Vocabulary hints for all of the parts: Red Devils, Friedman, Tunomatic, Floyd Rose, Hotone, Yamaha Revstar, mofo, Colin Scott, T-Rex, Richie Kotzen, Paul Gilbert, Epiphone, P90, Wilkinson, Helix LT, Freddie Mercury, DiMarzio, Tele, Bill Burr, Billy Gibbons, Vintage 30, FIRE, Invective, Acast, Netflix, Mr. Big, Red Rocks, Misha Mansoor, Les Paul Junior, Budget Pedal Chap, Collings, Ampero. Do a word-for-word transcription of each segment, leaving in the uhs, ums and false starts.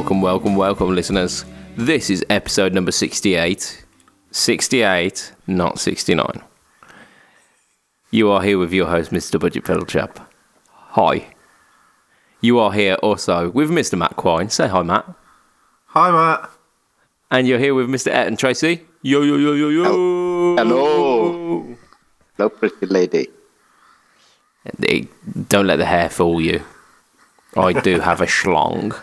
welcome, welcome, welcome, listeners. This is episode number sixty-eight. sixty-eight, not sixty-nine. You are here with your host, Mister Budget Pedal Chap. Hi. You are here also with Mister Matt Quine. Say hi, Matt. Hi, Matt. And you're here with Mister Ayrton Tracy. Yo, yo, yo, yo, yo. Hello. Hello, pretty lady. Don't let the hair fool you. I do have a schlong.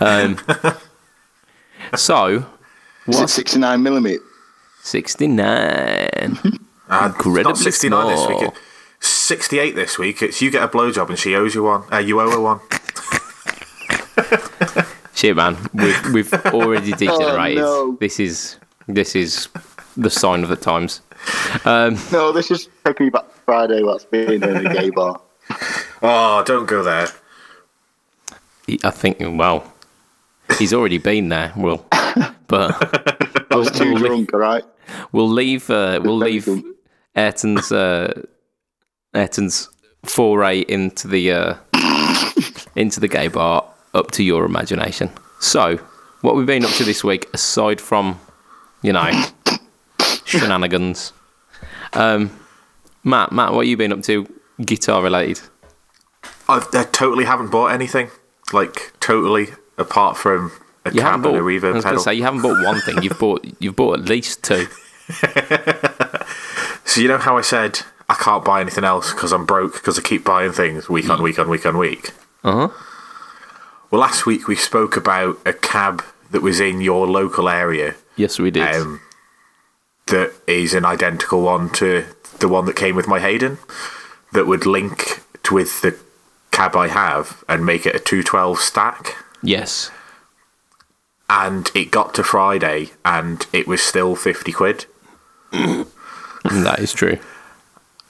Um, so, what? Is it sixty-nine millimetre? sixty-nine. Uh, Incredibly not sixty-nine small. This week. It's sixty-eight this week. It's you get a blowjob and she owes you one. Uh, you owe her one. Shit, man. We've, we've already degenerated. Oh, no. This is this is the sign of the times. Um, no, this is taking me back to Friday. That's being in a gay bar. Oh, don't go there. I think, well, he's already been there. Well, but I was too we'll drunk, all right? We'll leave. Uh, we'll leave Ayrton's uh, Ayrton's foray into the uh, into the gay bar up to your imagination. So, what we've been up to this week, aside from, you know, shenanigans, um, Matt, Matt, what have you been up to? Guitar related? I've, I totally haven't bought anything. Like totally, apart from a you cab bought, and a reverb pedal. I was going to say you haven't bought one thing. You've bought you've bought at least two. So you know how I said I can't buy anything else because I'm broke because I keep buying things week on week on week on week. Uh huh. Well, last week we spoke about a cab that was in your local area. Yes, we did. Um, that is an identical one to the one that came with my Hayden. That would link with the cab I have and make it a two twelve stack. Yes. And it got to Friday and it was still fifty quid. That is true.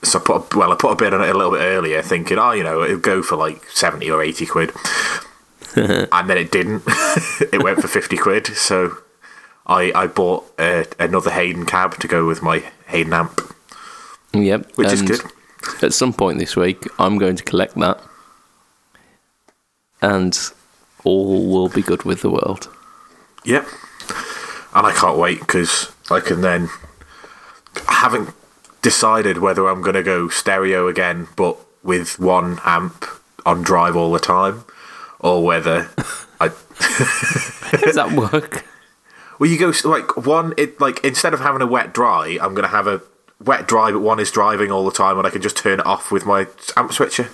So I put a, well, I put a bid on it a little bit earlier thinking, oh, you know, it'll go for like seventy or eighty quid. And then it didn't. It went for fifty quid. So I, I bought uh, another Hayden cab to go with my Hayden amp. Yep. Which and- is good. At some point this week, I'm going to collect that, and all will be good with the world. Yep, and I can't wait because I can then. I haven't decided whether I'm going to go stereo again, but with one amp on drive all the time, or whether I. How does that work? Well, you go like one. It like instead of having a wet dry, I'm going to have a. Wet dry, but one is driving all the time, and I can just turn it off with my amp switcher.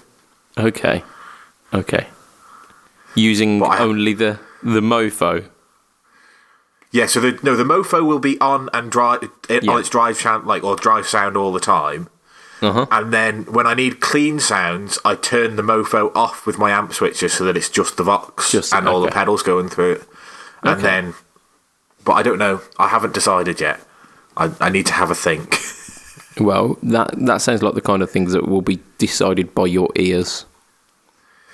Okay, okay. Using I, only the the mofo. Yeah. So the no, the mofo will be on and drive it, yeah. on its drive sound, like or drive sound all the time. Uh-huh. And then when I need clean sounds, I turn the mofo off with my amp switcher so that it's just the Vox just, and okay. all the pedals going through it. And okay. then, but I don't know. I haven't decided yet. I I need to have a think. Well, that that sounds like the kind of things that will be decided by your ears,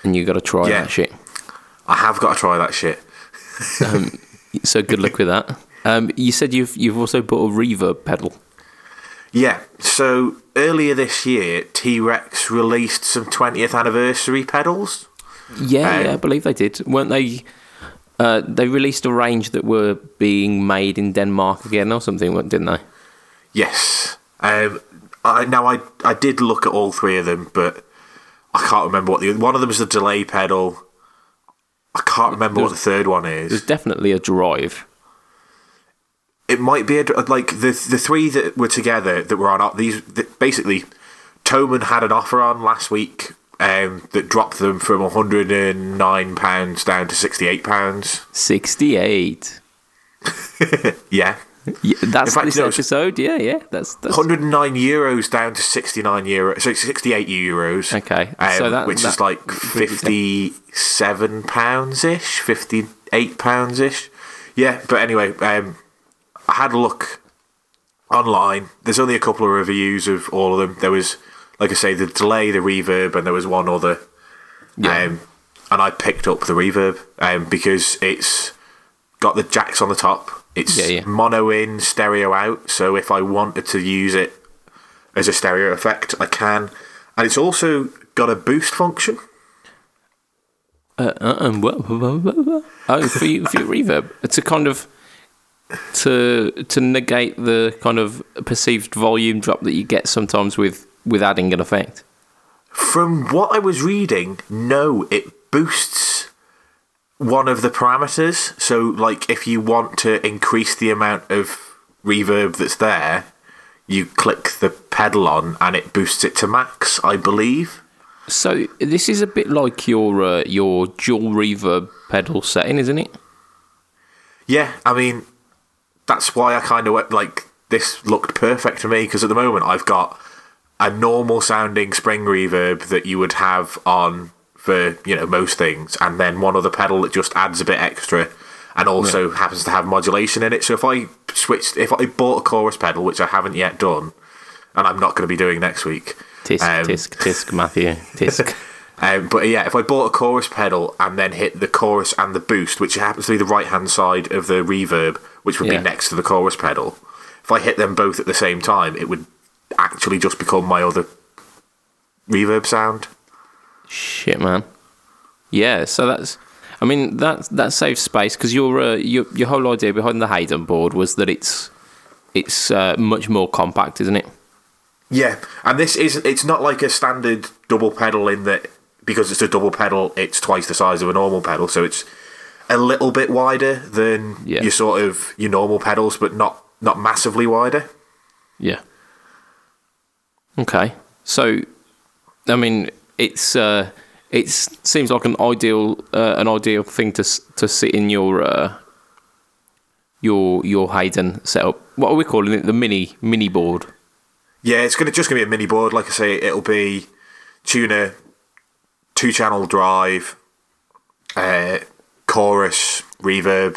and you got to try yeah, that shit. I have got to try that shit. um, so good luck with that. Um, you said you've you've also bought a reverb pedal. Yeah. So earlier this year, T-Rex released some twentieth anniversary pedals. Yeah, um, yeah, I believe they did. Weren't they? Uh, they released a range that were being made in Denmark again or something, didn't they? Yes. Um, I, now, I I did look at all three of them, but I can't remember what the... One of them is the delay pedal. I can't remember there's, what the third one is. There's definitely a drive. It might be a... Like, the the three that were together that were on... these the, Basically, Toman had an offer on last week um, that dropped them from one hundred and nine pounds down to sixty-eight pounds. sixty-eight? Yeah. Yeah, that's fact, this no, episode, yeah, yeah. That's, that's one hundred and nine euros down to sixty-nine euros, so sixty-eight euros. Okay, um, so that, which that, is like fifty-seven pounds ish, fifty-eight pounds ish. Yeah, but anyway, um, I had a look online. There's only a couple of reviews of all of them. There was, like I say, the delay, the reverb, and there was one other. Yeah. Um, and I picked up the reverb um, because it's got the jacks on the top. It's yeah, yeah. mono in, stereo out, so if I wanted to use it as a stereo effect, I can. And it's also got a boost function. Uh, uh, uh, oh, for your, for your reverb. It's a kind of to to negate the kind of perceived volume drop that you get sometimes with, with adding an effect. From what I was reading, no, it boosts one of the parameters. So, like, if you want to increase the amount of reverb that's there, you click the pedal on and it boosts it to max, I believe. So this is a bit like your uh, your dual reverb pedal setting, isn't it? Yeah, I mean, that's why I kind of went, like, this looked perfect to me, because at the moment I've got a normal sounding spring reverb that you would have on for, you know, most things, and then one other pedal that just adds a bit extra and also yeah. happens to have modulation in it. So if I switched, if I bought a chorus pedal, which I haven't yet done, and I'm not going to be doing next week. Tisk, um, tisk, tisk, Matthew, tisk. um, but yeah, if I bought a chorus pedal and then hit the chorus and the boost, which happens to be the right-hand side of the reverb, which would yeah. be next to the chorus pedal, if I hit them both at the same time, it would actually just become my other reverb sound. Shit, man. Yeah, so that's... I mean, that that saves space, because your, uh, your your whole idea behind the Hayden board was that it's it's uh, much more compact, isn't it? Yeah, and this is it's not like a standard double pedal in that, because it's a double pedal, it's twice the size of a normal pedal, so it's a little bit wider than yeah. your sort of your normal pedals, but not not massively wider. Yeah. Okay, so I mean, it's. Uh, It seems like an ideal, uh, an ideal thing to to sit in your uh, your your Hayden setup. What are we calling it? The mini mini board. Yeah, it's gonna just gonna be a mini board. Like I say, it'll be tuner, two channel drive, uh, chorus, reverb,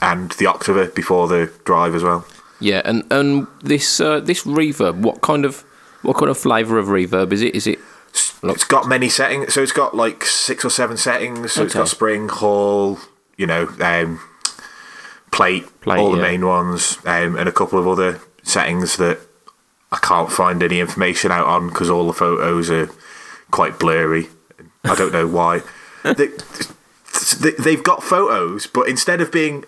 and the octaver before the drive as well. Yeah, and and this uh, this reverb. What kind of what kind of flavour of reverb is it? Is it Look. It's got many settings, so it's got like six or seven settings. So okay. It's got spring, hall, you know, um, plate, plate, all the yeah. main ones, um, and a couple of other settings that I can't find any information out on because all the photos are quite blurry. I don't know why. they, they, they've got photos, but instead of being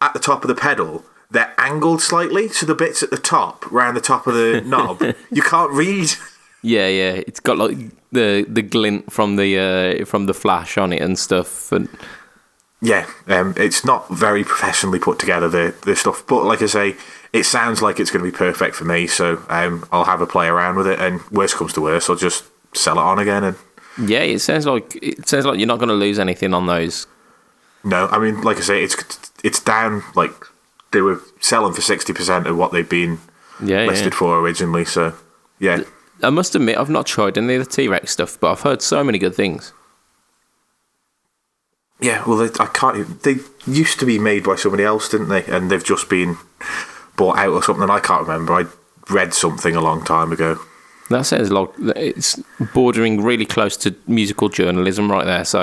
at the top of the pedal, they're angled slightly, so the bits at the top, round the top of the knob, you can't read. Yeah, yeah, it's got like the the glint from the uh, from the flash on it and stuff, and yeah, um, it's not very professionally put together, the the stuff. But like I say, it sounds like it's going to be perfect for me, so um, I'll have a play around with it. And worst comes to worst, I'll just sell it on again. And yeah, it sounds like it sounds like you're not going to lose anything on those. No, I mean, like I say, it's it's down, like they were selling for sixty percent of what they've been yeah, listed yeah. for originally. So yeah. Th- I must admit, I've not tried any of the T-Rex stuff, but I've heard so many good things. Yeah, well, they, I can't even... They used to be made by somebody else, didn't they? And they've just been bought out or something. I can't remember. I read something a long time ago. That sounds like... It's bordering really close to musical journalism right there, so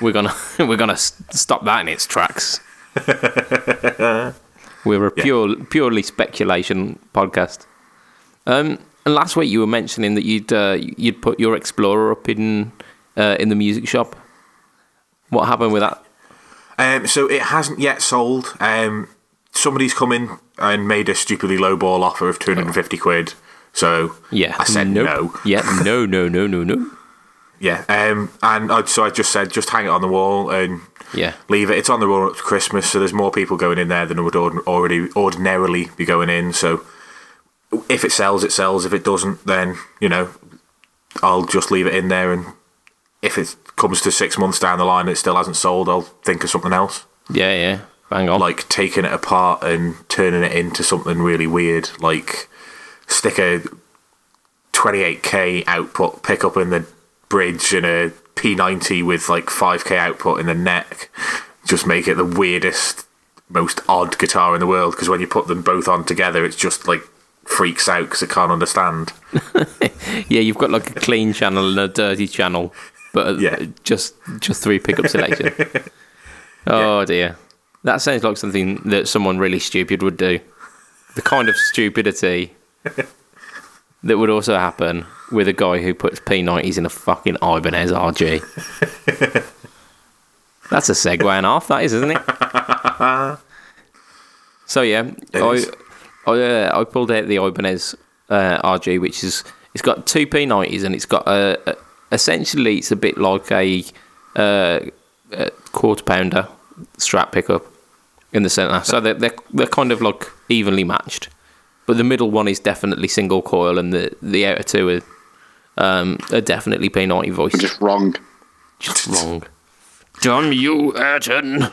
we're going to we're gonna stop that in its tracks. We're a pure, yeah. purely speculation podcast. Um... And last week you were mentioning that you'd uh, you'd put your Explorer up in uh, in the music shop. What happened with that? Um, so it hasn't yet sold. Um, somebody's come in and made a stupidly low ball offer of two hundred fifty oh. quid. So yeah. I said nope. no. Yeah, no, no, no, no, no. yeah, um, and I, so I just said just hang it on the wall and yeah. leave it. It's on the run up to Christmas, so there's more people going in there than would ord- already ordinarily be going in. So. If it sells, it sells. If it doesn't, then, you know, I'll just leave it in there. And if it comes to six months down the line and it still hasn't sold, I'll think of something else. Yeah, yeah. Bang on. Like taking it apart and turning it into something really weird. Like stick a twenty-eight K output pickup in the bridge and a P ninety with like five K output in the neck. Just make it the weirdest, most odd guitar in the world. Because when you put them both on together, it's just like... freaks out because it can't understand. Yeah, you've got like a clean channel and a dirty channel, but yeah. just just three pickup selection. Oh yeah. Dear, that sounds like something that someone really stupid would do. The kind of stupidity that would also happen with a guy who puts P nineties in a fucking Ibanez R G. That's a segue and half, that is, isn't it? So yeah, it I I, uh, I pulled out the Ibanez uh, R G, which is it's got two P ninety s and it's got a, a essentially it's a bit like a, uh, a quarter pounder Strat pickup in the centre, so they're, they're they're kind of like evenly matched, but the middle one is definitely single coil and the the outer two are um are definitely P ninety voice. Just wrong, just wrong. Damn you, Ayrton!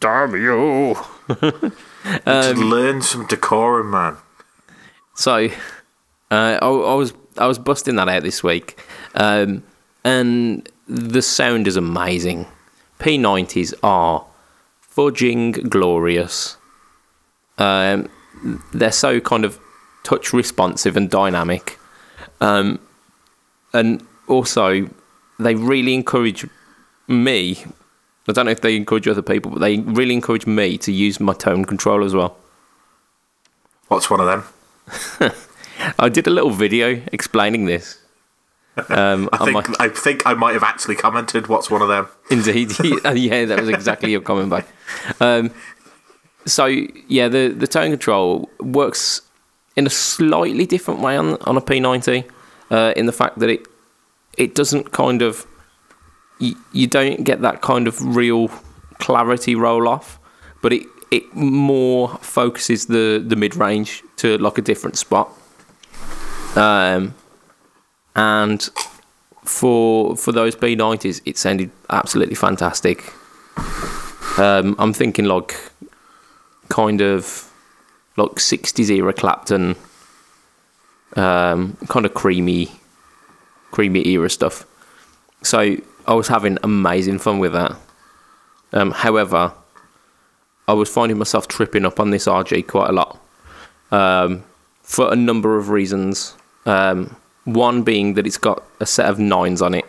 Damn you! Um, learn some decorum, man. So, uh, I, I was I was busting that out this week, um, and the sound is amazing. P ninety s are fudging glorious. Um, they're so kind of touch responsive and dynamic, um, and also they really encourage me. I don't know if they encourage other people, but they really encourage me to use my tone control as well. What's one of them? I did a little video explaining this. Um, I, think, my... I think I might have actually commented, what's one of them? Indeed. Yeah, that was exactly your comment back. Um, so, yeah, the, the tone control works in a slightly different way on, on a P ninety, uh, in the fact that it it doesn't kind of... you don't get that kind of real clarity roll off, but it, it more focuses the, the mid-range to like a different spot. Um, and for for those P ninety s, it sounded absolutely fantastic. Um, I'm thinking like kind of like sixties era Clapton, um, kind of creamy, creamy era stuff. So I was having amazing fun with that. Um, however, I was finding myself tripping up on this R G quite a lot, um, for a number of reasons. Um, one being that it's got a set of nines on it.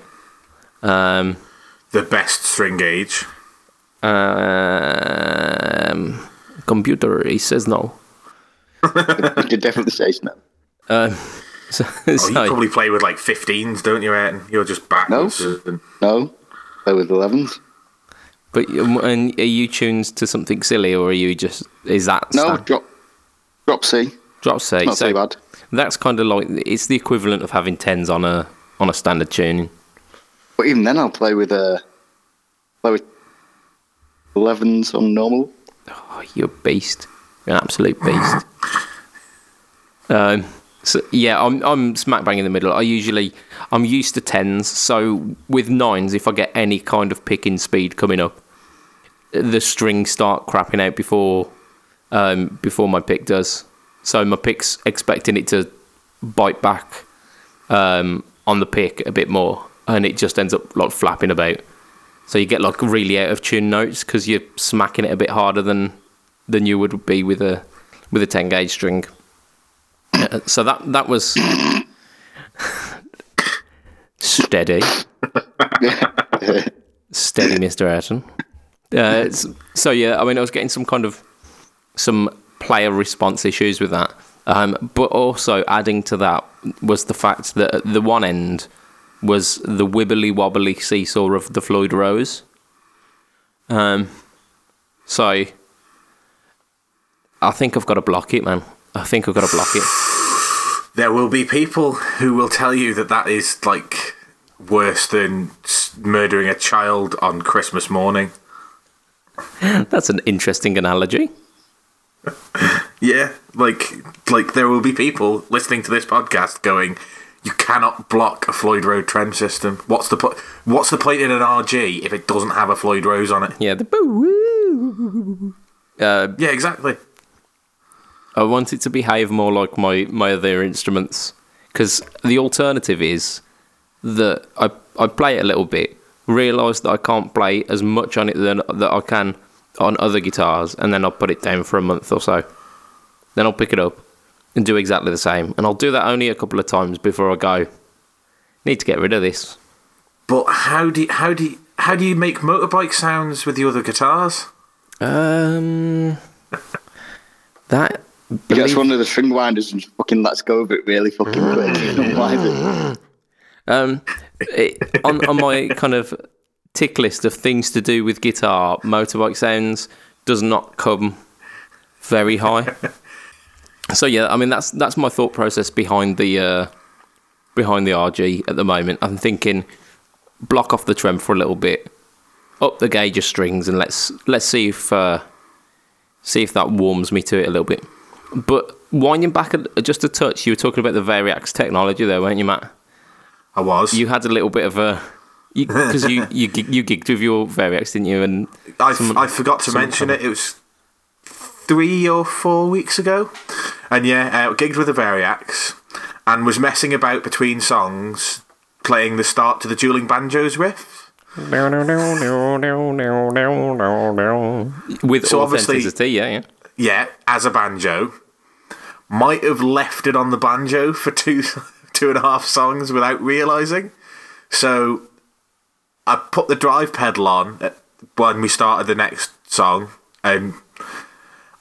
Um, the best string gauge. Um, computer, he says no. You could definitely say no. Um, So, oh, so, you probably play with like fifteens, don't you, Ayrton? You're just backwards. No, and... no, play with elevens. But and are you tuned to something silly, or are you just is that no stand? drop drop C? Drop C. It's not so bad. That's kind of like it's the equivalent of having tens on a on a standard tuning. But even then, I'll play with a uh, play with elevens on normal. Oh, you're a beast! You're an absolute beast. um. So, yeah, I'm I'm smack bang in the middle. I usually I'm used to tens, so with nines, if I get any kind of picking speed coming up, the strings start crapping out before um, before my pick does. So my pick's expecting it to bite back um, on the pick a bit more, and it just ends up like flapping about. So you get like really out of tune notes because you're smacking it a bit harder than than you would be with a with a ten gauge string. So that that was steady, steady, Mister Ayrton. Uh, so yeah, I mean, I was getting some kind of some player response issues with that, um, but also adding to that was the fact that at the one end was the wibbly wobbly seesaw of the Floyd Rose. Um, so I think I've got to block it, man. I think I've got to block it. There will be people who will tell you that that is like worse than murdering a child on Christmas morning. That's an interesting analogy. Yeah, like like there will be people listening to this podcast going, "You cannot block a Floyd Rose trem system. What's the po- what's the point in an R G if it doesn't have a Floyd Rose on it?" Yeah, the boo. Uh, yeah, exactly. I want it to behave more like my, my other instruments, because the alternative is that I I play it a little bit, realise that I can't play as much on it than that I can on other guitars, and then I'll put it down for a month or so. Then I'll pick it up and do exactly the same, and I'll do that only a couple of times before I go, need to get rid of this. But how do you, how do you, how do you make motorbike sounds with the other guitars? Um, that. You get one of the string winders and just fucking let's go of it really fucking quick. Um, it, on, on my kind of tick list of things to do with guitar, motorbike sounds does not come very high. So yeah, I mean that's that's my thought process behind the uh, behind the R G at the moment. I'm thinking block off the trem for a little bit, up the gauge of strings, and let's let's see if uh, see if that warms me to it a little bit. But winding back just a touch, you were talking about the Variax technology there, weren't you, Matt? I was. You had a little bit of a because you you, you you gigged with your Variax, didn't you? And I some, I forgot to mention time. it. It was three or four weeks ago, and yeah, uh, gigged with the Variax and was messing about between songs, playing the start to the Dueling Banjos riff. With so authenticity, yeah, yeah, yeah, as a banjo. Might have left it on the banjo for two. two and a half songs without realising. So I put the drive pedal on at, when we started the next song, and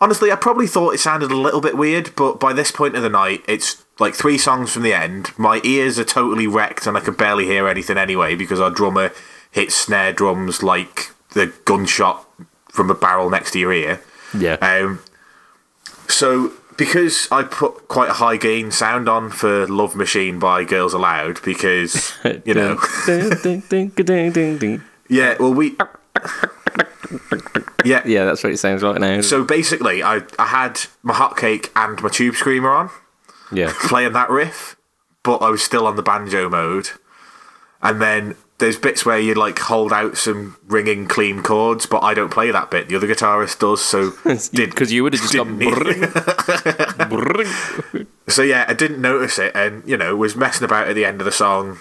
honestly I probably thought it sounded a little bit weird, but by this point of the night it's like three songs from the end, my ears are totally wrecked and I can barely hear anything anyway because our drummer hits snare drums like the gunshot from a barrel next to your ear. Yeah. Um. So... Because I put quite a high gain sound on for Love Machine by Girls Aloud, because, you know... yeah, well, we... yeah, yeah, that's what it sounds like now. So basically, I, I had my Hotcake and my Tube Screamer on, yeah, playing that riff, but I was still on the banjo mode. And then there's bits where you, like, hold out some ringing clean chords, but I don't play that bit. The other guitarist does, so... Because you would have just gone... Brrring. So, yeah, I didn't notice it, and, you know, was messing about at the end of the song,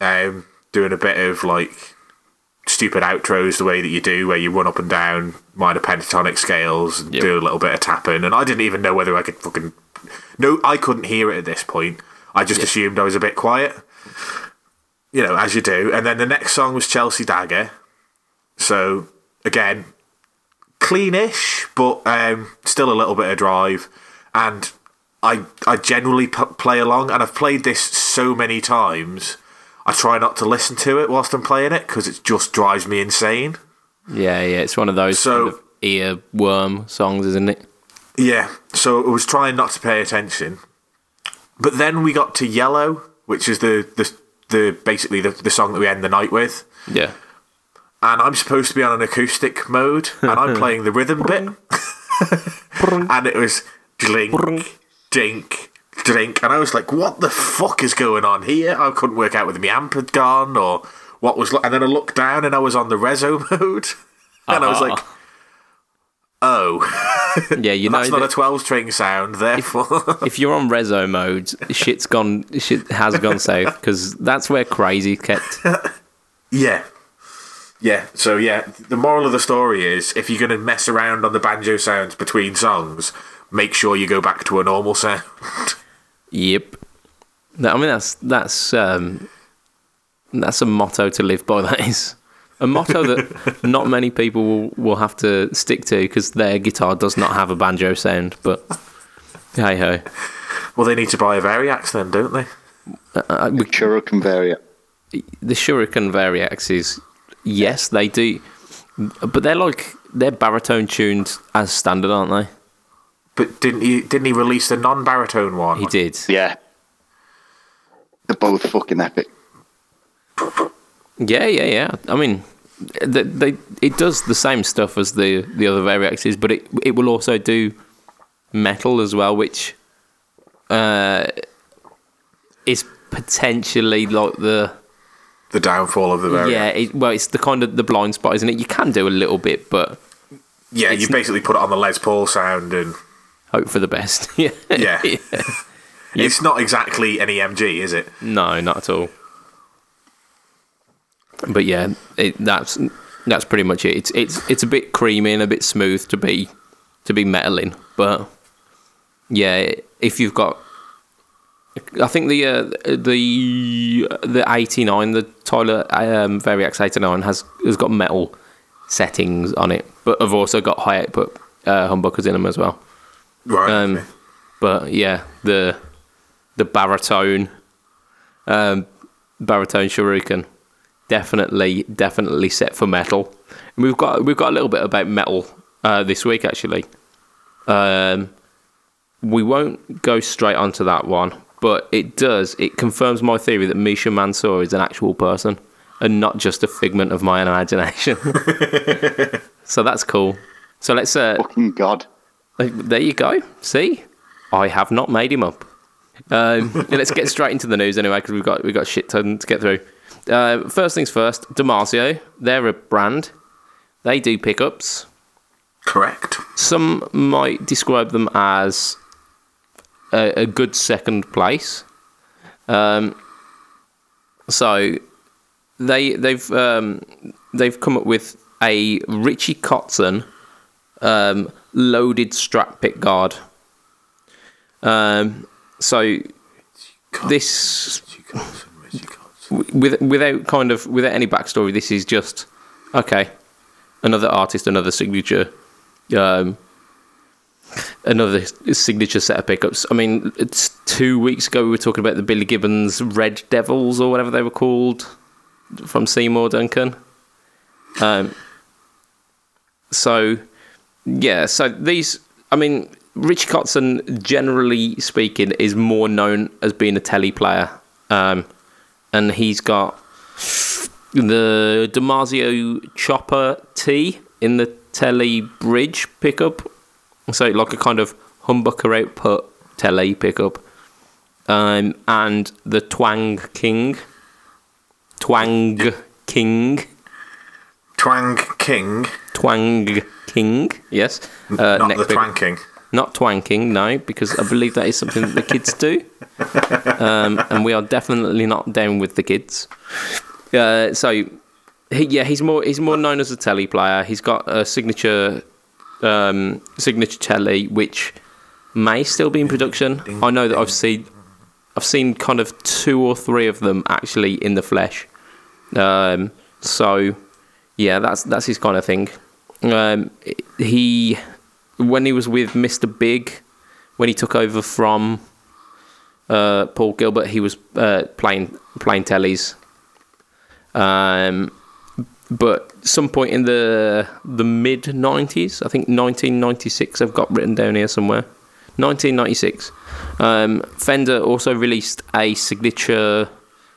um, doing a bit of, like, stupid outros the way that you do, where you run up and down minor pentatonic scales and yep. do a little bit of tapping, and I didn't even know whether I could fucking... No, I couldn't hear it at this point. I just yep. assumed I was a bit quiet. You know, as you do. And then the next song was Chelsea Dagger. So, again, cleanish, but um, still a little bit of drive. And I I generally p- play along, and I've played this so many times, I try not to listen to it whilst I'm playing it, because it just drives me insane. Yeah, yeah, it's one of those so, kind of earworm songs, isn't it? Yeah, so I was trying not to pay attention. But then we got to Yellow, which is the... the The basically the, the song that we end the night with. Yeah. And I'm supposed to be on an acoustic mode, and I'm playing the rhythm bit. And it was drink, drink, drink. And I was like, what the fuck is going on here? I couldn't work out whether my amp had gone or what was... Lo- and then I looked down and I was on the reso mode. And uh-huh. I was like, oh. Yeah, you know... That's not that- a twelve-string sound, therefore... If, if you're on reso mode, shit's gone... Shit has gone south, because that's where crazy kept... Yeah. Yeah, so yeah, the moral of the story is, if you're going to mess around on the banjo sounds between songs, make sure you go back to a normal sound. Yep. I mean, that's... That's, um, that's a motto to live by, that is... A motto that not many people will, will have to stick to because their guitar does not have a banjo sound, but hey-ho. Well, they need to buy a Variax then, don't they? Uh, uh, the Shuriken Variax. The Shuriken Variax is, yes, they do, but they're like, they're baritone tuned as standard, aren't they? But didn't he, didn't he release the non-baritone one? He did. Yeah. They're both fucking epic. Yeah, yeah, yeah. I mean, they, they it does the same stuff as the, the other Variaxes, but it it will also do metal as well, which uh, is potentially like the the downfall of the Variax. Yeah, it, well, it's the kind of the blind spot, isn't it? You can do a little bit, but yeah, you basically put it on the Les Paul sound and hope for the best. Yeah, yeah. yeah. It's not exactly an E M G, is it? No, not at all. But yeah, it, that's that's pretty much it. It's it's it's a bit creamy and a bit smooth to be to be metaling, but yeah, if you've got, I think the uh, the the eighty-nine, the Tyler um, Variax eighty-nine has has got metal settings on it, but I've also got high output uh, humbuckers in them as well. Right. Um, okay. But yeah, the the baritone um, baritone Shuriken definitely, definitely set for metal. And we've got we've got a little bit about metal uh, this week, actually. Um, we won't go straight onto that one, but it does. It confirms my theory that Misha Mansoor is an actual person and not just a figment of my imagination. So that's cool. So let's... Uh, Fucking God. There you go. See? I have not made him up. Um, let's get straight into the news anyway, because we've got, we've got shit ton to get through. Uh, first things first, DiMarzio. They're a brand. They do pickups. Correct. Some might describe them as a, a good second place. Um, so... They they've um, they've come up with a Richie Kotzen um, loaded strap pick guard. Um, so Kotzen, this Richie Kotzen, Richie Kotzen. With, without kind of without any backstory, this is just okay. Another artist, another signature, um, another signature set of pickups. I mean, it's two weeks ago we were talking about the Billy Gibbons Red Devils or whatever they were called. From Seymour Duncan. Um, so, yeah, so these, I mean, Richie Kotzen, generally speaking, is more known as being a Tele player. Um, and he's got the DiMarzio Chopper T in the Tele bridge pickup. So, like a kind of humbucker output Tele pickup. Um, and the Twang King. Twang King. Twang King. Twang King, yes. Uh, Not the Twang King. Not Twang King, no, because I believe that is something that the kids do. Um, and we are definitely not down with the kids. Uh, so, he, yeah, he's more he's more known as a Tele player. He's got a signature um, signature Tele, which may still be in production. I know that I've seen... I've seen kind of two or three of them actually in the flesh. Um, so, yeah, that's that's his kind of thing. Um, he, when he was with Mister Big, when he took over from uh, Paul Gilbert, he was uh, playing playing Tellies. Um, but some point in the the mid nineties, I think nineteen ninety-six, I've got written down here somewhere. nineteen ninety-six, um, Fender also released a signature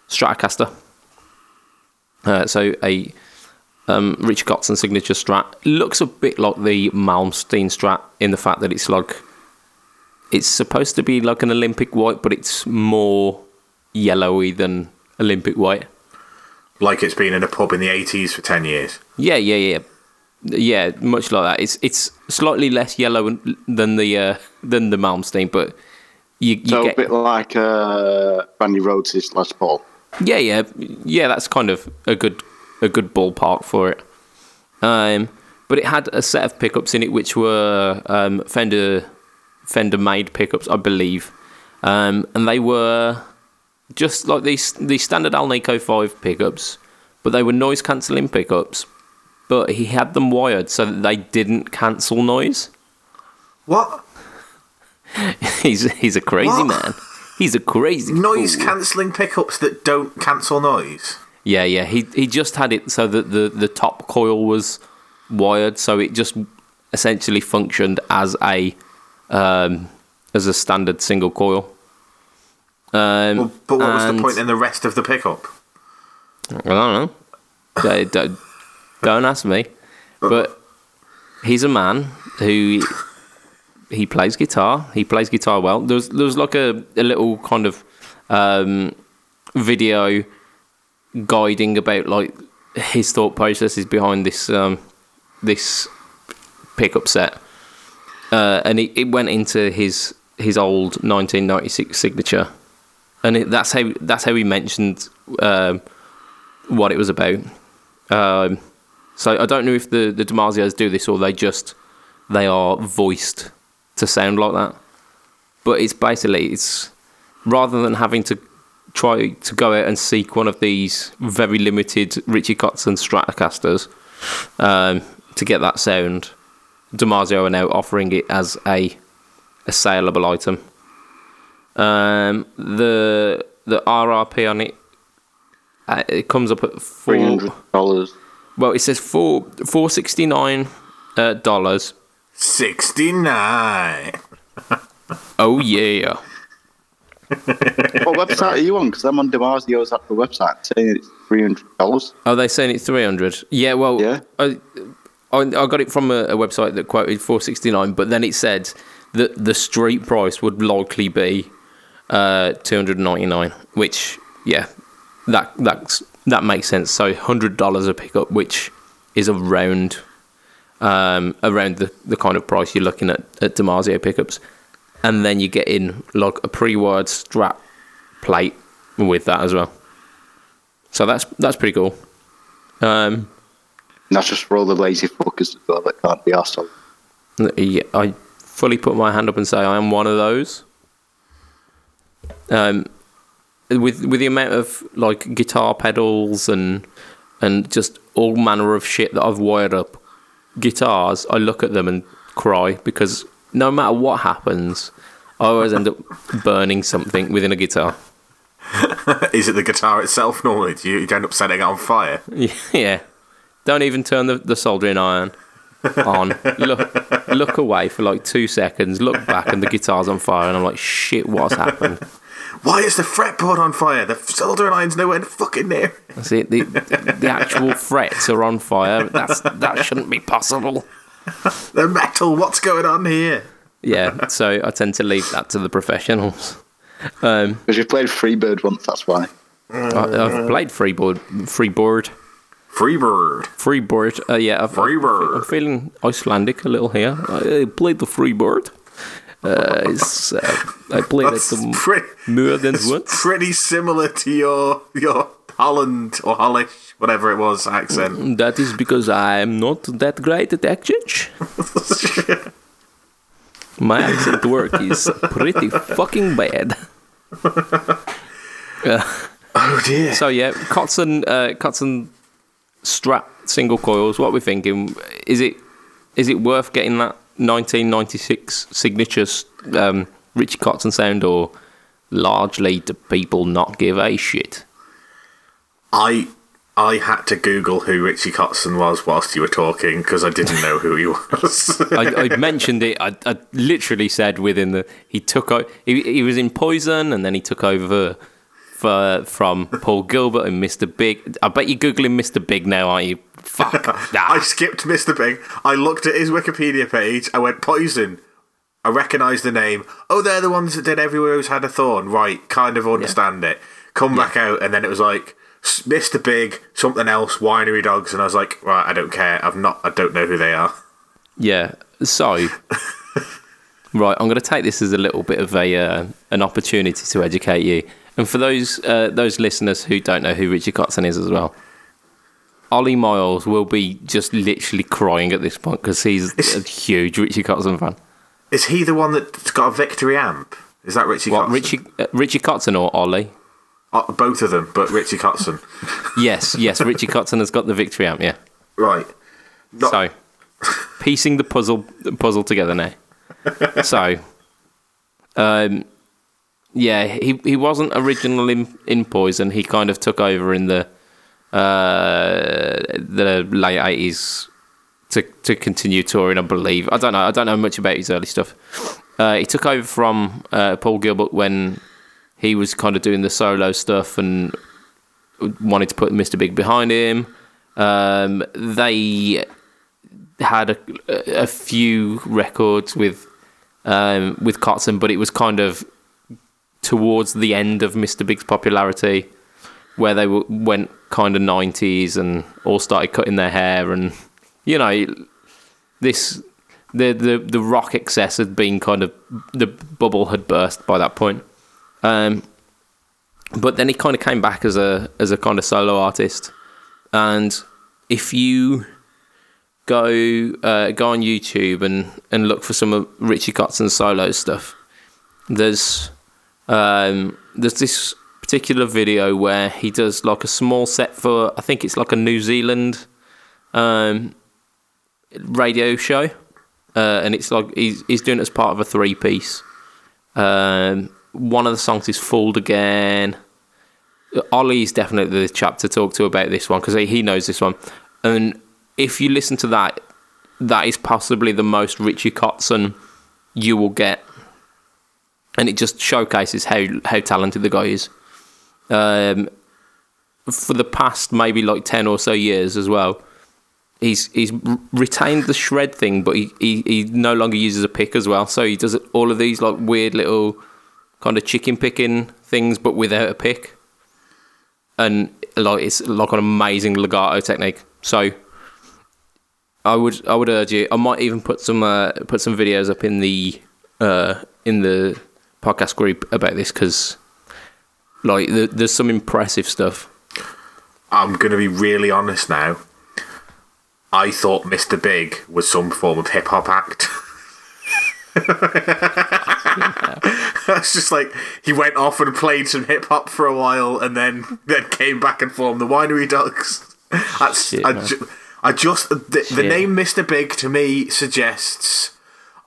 Stratocaster. Uh, so a um, Richie Kotzen signature Strat. It looks a bit like the Malmsteen Strat in the fact that it's like it's supposed to be like an Olympic white, but it's more yellowy than Olympic white. Like it's been in a pub in the eighties for ten years. Yeah, yeah, yeah. Yeah, much like that. It's it's slightly less yellow than the uh, than the Malmsteen, but you, you so get... a bit like uh, Randy Rhodes' Les Paul. Yeah, yeah, yeah. That's kind of a good a good ballpark for it. Um, but it had a set of pickups in it which were um, Fender Fender made pickups, I believe, um, and they were just like these the standard Alnico five pickups, but they were noise cancelling pickups. But he had them wired so that they didn't cancel noise. What? he's he's a crazy what? man. He's a crazy noise fool. Cancelling pickups that don't cancel noise. Yeah, yeah. He he just had it so that the, the top coil was wired, so it just essentially functioned as a um, as a standard single coil. Um, well, but what and... was the point in the rest of the pickup? I don't know. They don't. Don't ask me, but he's a man who he plays guitar. He plays guitar well. There was there was like a, a little kind of um, video guiding about like his thought processes behind this um, this pickup set, uh, and it, it went into his his old nineteen ninety-six signature, and it, that's how that's how he mentioned um, what it was about. Um, So I don't know if the, the DiMarzios do this or they just, they are voiced to sound like that. But it's basically, it's rather than having to try to go out and seek one of these very limited Richie Kotzen Stratocasters um, to get that sound, DiMarzio are now offering it as a, a saleable item. Um, the the R R P on it Uh, it comes up at four hundred dollars. Well, it says four four sixty nine uh, dollars. Sixty nine. Oh yeah. What website are you on? Because I'm on DiMarzio's at the website saying it's three hundred dollars. Oh, they're saying it's three hundred. Yeah. Well. Yeah. I, I I got it from a, a website that quoted four sixty nine, but then it said that the street price would likely be uh, two hundred ninety nine, which yeah. That that's, that makes sense. So one hundred dollars a pickup, which is around um, around the, the kind of price you're looking at at DiMarzio pickups. And then you get in like a pre-wired strap plate with that as well. So that's that's pretty cool. Um, that's just for all the lazy fuckers as well that can't be arsed on. Yeah, I fully put my hand up and say I am one of those. Um. With with the amount of like guitar pedals and and just all manner of shit that I've wired up guitars, I look at them and cry because no matter what happens, I always end up burning something within a guitar. Is it the guitar itself normally? Do you, you end up setting it on fire? Yeah. Don't even turn the, the soldering iron on. Look look away for like two seconds, look back and the guitar's on fire and I'm like, shit, what's happened? Why is the fretboard on fire? The soldering iron's nowhere fucking near. That's it. The, the actual frets are on fire. That's that shouldn't be possible. The metal. What's going on here? Yeah. So I tend to leave that to the professionals. Because um, you've played Freebird once. That's why. I, I've played Freebird. Freebird. Freebird. Freebird. Uh, yeah. I've, Freebird. I'm feeling Icelandic a little here. I played the Freebird. Uh, it's, uh, I played it some pretty, more than it's once. Pretty similar to your your Holland or Hollish, whatever it was, accent. That is because I'm not that great at accents. My accent work is pretty fucking bad. uh, oh dear. So yeah, Kotzen uh, Kotzen strap single coils. What are we thinking? Is it is it worth getting that nineteen ninety-six signature um, Richie Kotzen sound, or largely do people not give a shit? I I had to Google who Richie Kotzen was whilst you were talking because I didn't know who he was. I, I mentioned it. I, I literally said within the he took o- he, he was in Poison and then he took over for, from Paul Gilbert and Mister Big. I bet you're Googling Mister Big now, aren't you? Fuck that. I skipped Mister Big. I looked at his Wikipedia page. I went, Poison. I recognised the name. Oh, they're the ones that did Everywhere Who's Had a Thorn. Right, kind of understand yeah. it. Come yeah. back out, and then it was like, Mister Big, something else, Winery Dogs, and I was like, right, I don't care. I've not, I don't know who they are. Yeah, so, right, I'm going to take this as a little bit of a uh, an opportunity to educate you. And for those uh, those listeners who don't know who Richie Kotzen is as well, Ollie Miles will be just literally crying at this point because he's is, a huge Richie Kotzen fan. Is he the one that's got a Victory amp? Is that Richie what, Kotzen? Richie, uh, Richie Kotzen or Ollie? Uh, both of them, but Richie Kotzen. yes, yes, Richie Kotzen has got the Victory amp, yeah. Right. Not- so, piecing the puzzle puzzle together now. So, um, yeah, he, he wasn't originally in, in Poison. He kind of took over in the... Uh, the late eighties to to continue touring, I believe. I don't know. I don't know much about his early stuff. Uh, he took over from uh, Paul Gilbert when he was kind of doing the solo stuff and wanted to put Mister Big behind him. Um, they had a, a few records with um, with Kotzen, but it was kind of towards the end of Mister Big's popularity, where they w- went kind of nineties and all started cutting their hair, and you know, this the the the rock excess had been kind of the bubble had burst by that point. Um, but then he kind of came back as a as a kind of solo artist, and if you go uh, go on YouTube and and look for some of Richie Kotzen's solo stuff, there's um, there's this particular video where he does like a small set for I think it's like a New Zealand um, radio show, uh, and it's like he's he's doing it as part of a three piece. Um, one of the songs is "Fooled Again," Ollie's definitely the chap to talk to about this one, because he knows this one. And if you listen to that, that is possibly the most Richie Kotzen you will get. And it just showcases how, how talented the guy is. Um, for the past maybe like ten or so years as well, he's he's retained the shred thing, but he, he, he no longer uses a pick as well. So he does all of these like weird little kind of chicken picking things, but without a pick. And like it's like an amazing legato technique. So I would I would urge you. I might even put some uh, put some videos up in the uh, in the podcast group about this, because like the, there's some impressive stuff. I'm gonna be really honest now. I thought Mister Big was some form of hip hop act. That's just like he went off and played some hip hop for a while, and then then came back and formed the Winery Dogs. That's Shit, I, ju- I just the, the name Mister Big to me suggests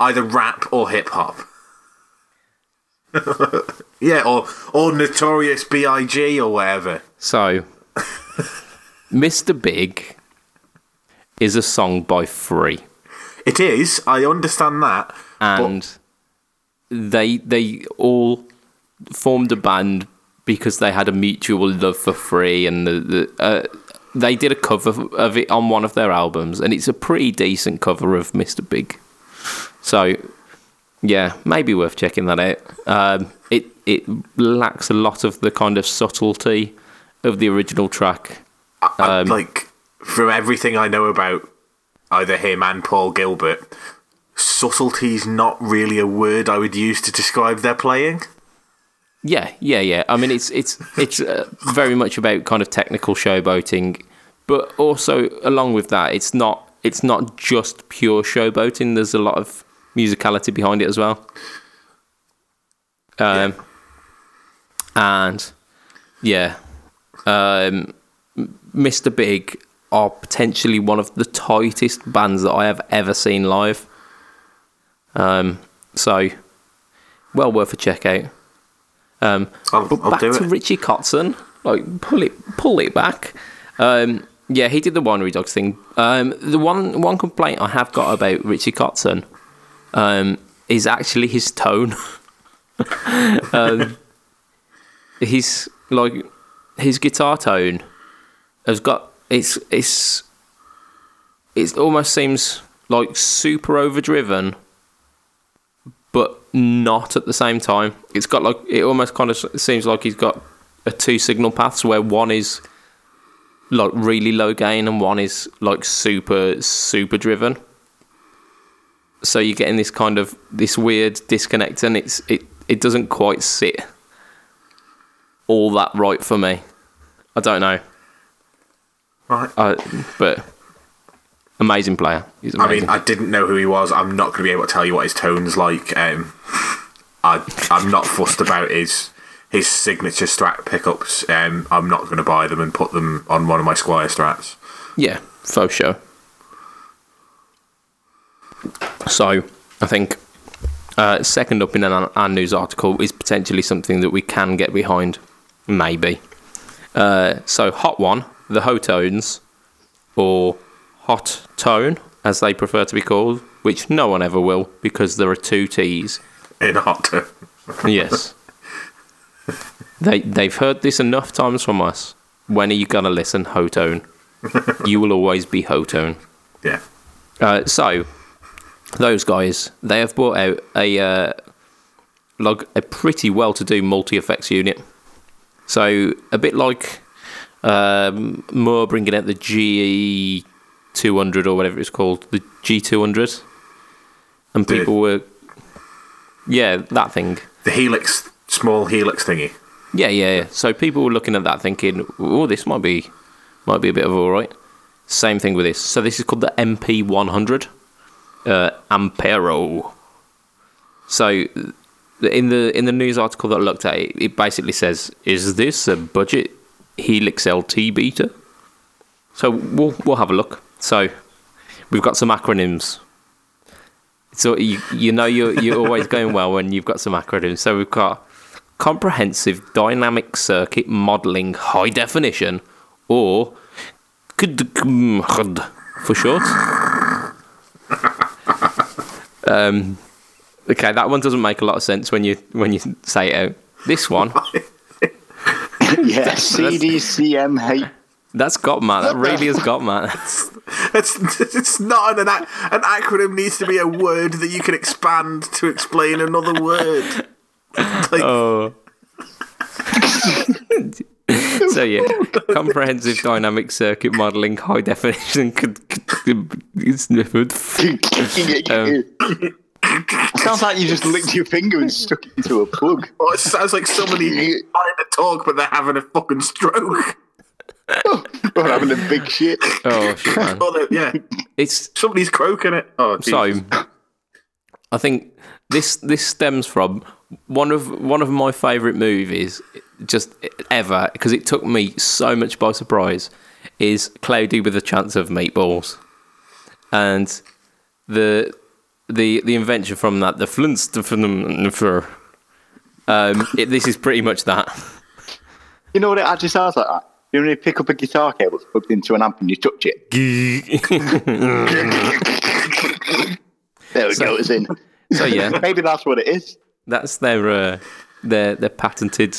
either rap or hip hop. Yeah, or or Notorious B I G or whatever. So, Mister Big is a song by Free. It is. I understand that. And but... they they all formed a band because they had a mutual love for Free, and the, the uh, they did a cover of it on one of their albums, and it's a pretty decent cover of Mister Big. So, yeah, maybe worth checking that out. Um, it it lacks a lot of the kind of subtlety of the original track. Um, I, like, from everything I know about either him and Paul Gilbert, subtlety's not really a word I would use to describe their playing. Yeah, yeah, yeah. I mean, it's it's it's uh, very much about kind of technical showboating, but also along with that, it's not it's not just pure showboating. There's a lot of musicality behind it as well. Um, yeah. And yeah, um, Mister Big are potentially one of the tightest bands that I have ever seen live. Um, so well worth a check out. Um, I'll, but I'll back to it. Richie Kotzen, like pull it, pull it back. Um, yeah, he did the Winery Dogs thing. Um, the one, one complaint I have got about Richie Kotzen Um, is actually his tone. um, his like his guitar tone has got it's it's it almost seems like super overdriven, but not at the same time. It's got like it almost kind of seems like he's got a two signal paths where one is like really low gain and one is like super super driven. So you're getting this kind of this weird disconnect, and it's it, it doesn't quite sit all that right for me. I don't know. Right. Uh, but amazing player. He's amazing. I mean, I didn't know who he was. I'm not going to be able to tell you what his tone's like. Um, I I'm not fussed about his his signature Strat pickups. Um, I'm not going to buy them and put them on one of my Squier Strats. Yeah, for sure. So, I think uh, second up in an, our news article is potentially something that we can get behind, maybe. Uh, so, Hot One, the Hotones, or Hot Tone, as they prefer to be called, which no one ever will, because there are two T's. In Hot Tone. Yes. They, they've heard this enough times from us. When are you going to listen, Hotone? You will always be Hotone. Yeah. Uh, so... those guys, they have brought out a uh, like a pretty well-to-do multi-effects unit. So a bit like um, Moore bringing out the G two hundred or whatever it's called, the G two hundred, and Dude. people were, yeah, that thing, the helix, small helix thingy. Yeah, yeah, yeah. So people were looking at that thinking, "Oh, this might be, might be a bit of all right." Same thing with this. So this is called the M P one hundred. Uh, Ampero. So in the in the news article that I looked at, it, it basically says, "Is this a budget Helix L T beta?" So we'll we'll have a look. So we've got some acronyms. So you you know you're you're always going well when you've got some acronyms. So we've got comprehensive dynamic circuit modelling high definition, or C D C M for short. Um, okay, that one doesn't make a lot of sense when you when you say it out. This one. Yeah, C D C M H. That's got Matt. That really has got Matt. It's, it's, it's not an, an an acronym. Needs to be a word that you can expand to explain another word. Like... Oh. So yeah, comprehensive dynamic circuit modelling, high definition. um, It sounds like you just licked your finger and stuck it into a plug. Oh, it sounds like somebody trying to talk, but they're having a fucking stroke. Oh, or having a big shit. Oh, shit, man. Oh, yeah. It's, somebody's croaking it. Oh, so, I think this this stems from one of one of my favourite movies just ever, because it took me so much by surprise, is Cloudy with a Chance of Meatballs. And the... The the invention from that, the Flintstone. Um, it, this is pretty much that. You know what it actually sounds like? That? You know when you pick up a guitar cable, it's plugged into an amp, and you touch it. There we so, go. It's in. So yeah, maybe that's what it is. That's their uh, their their patented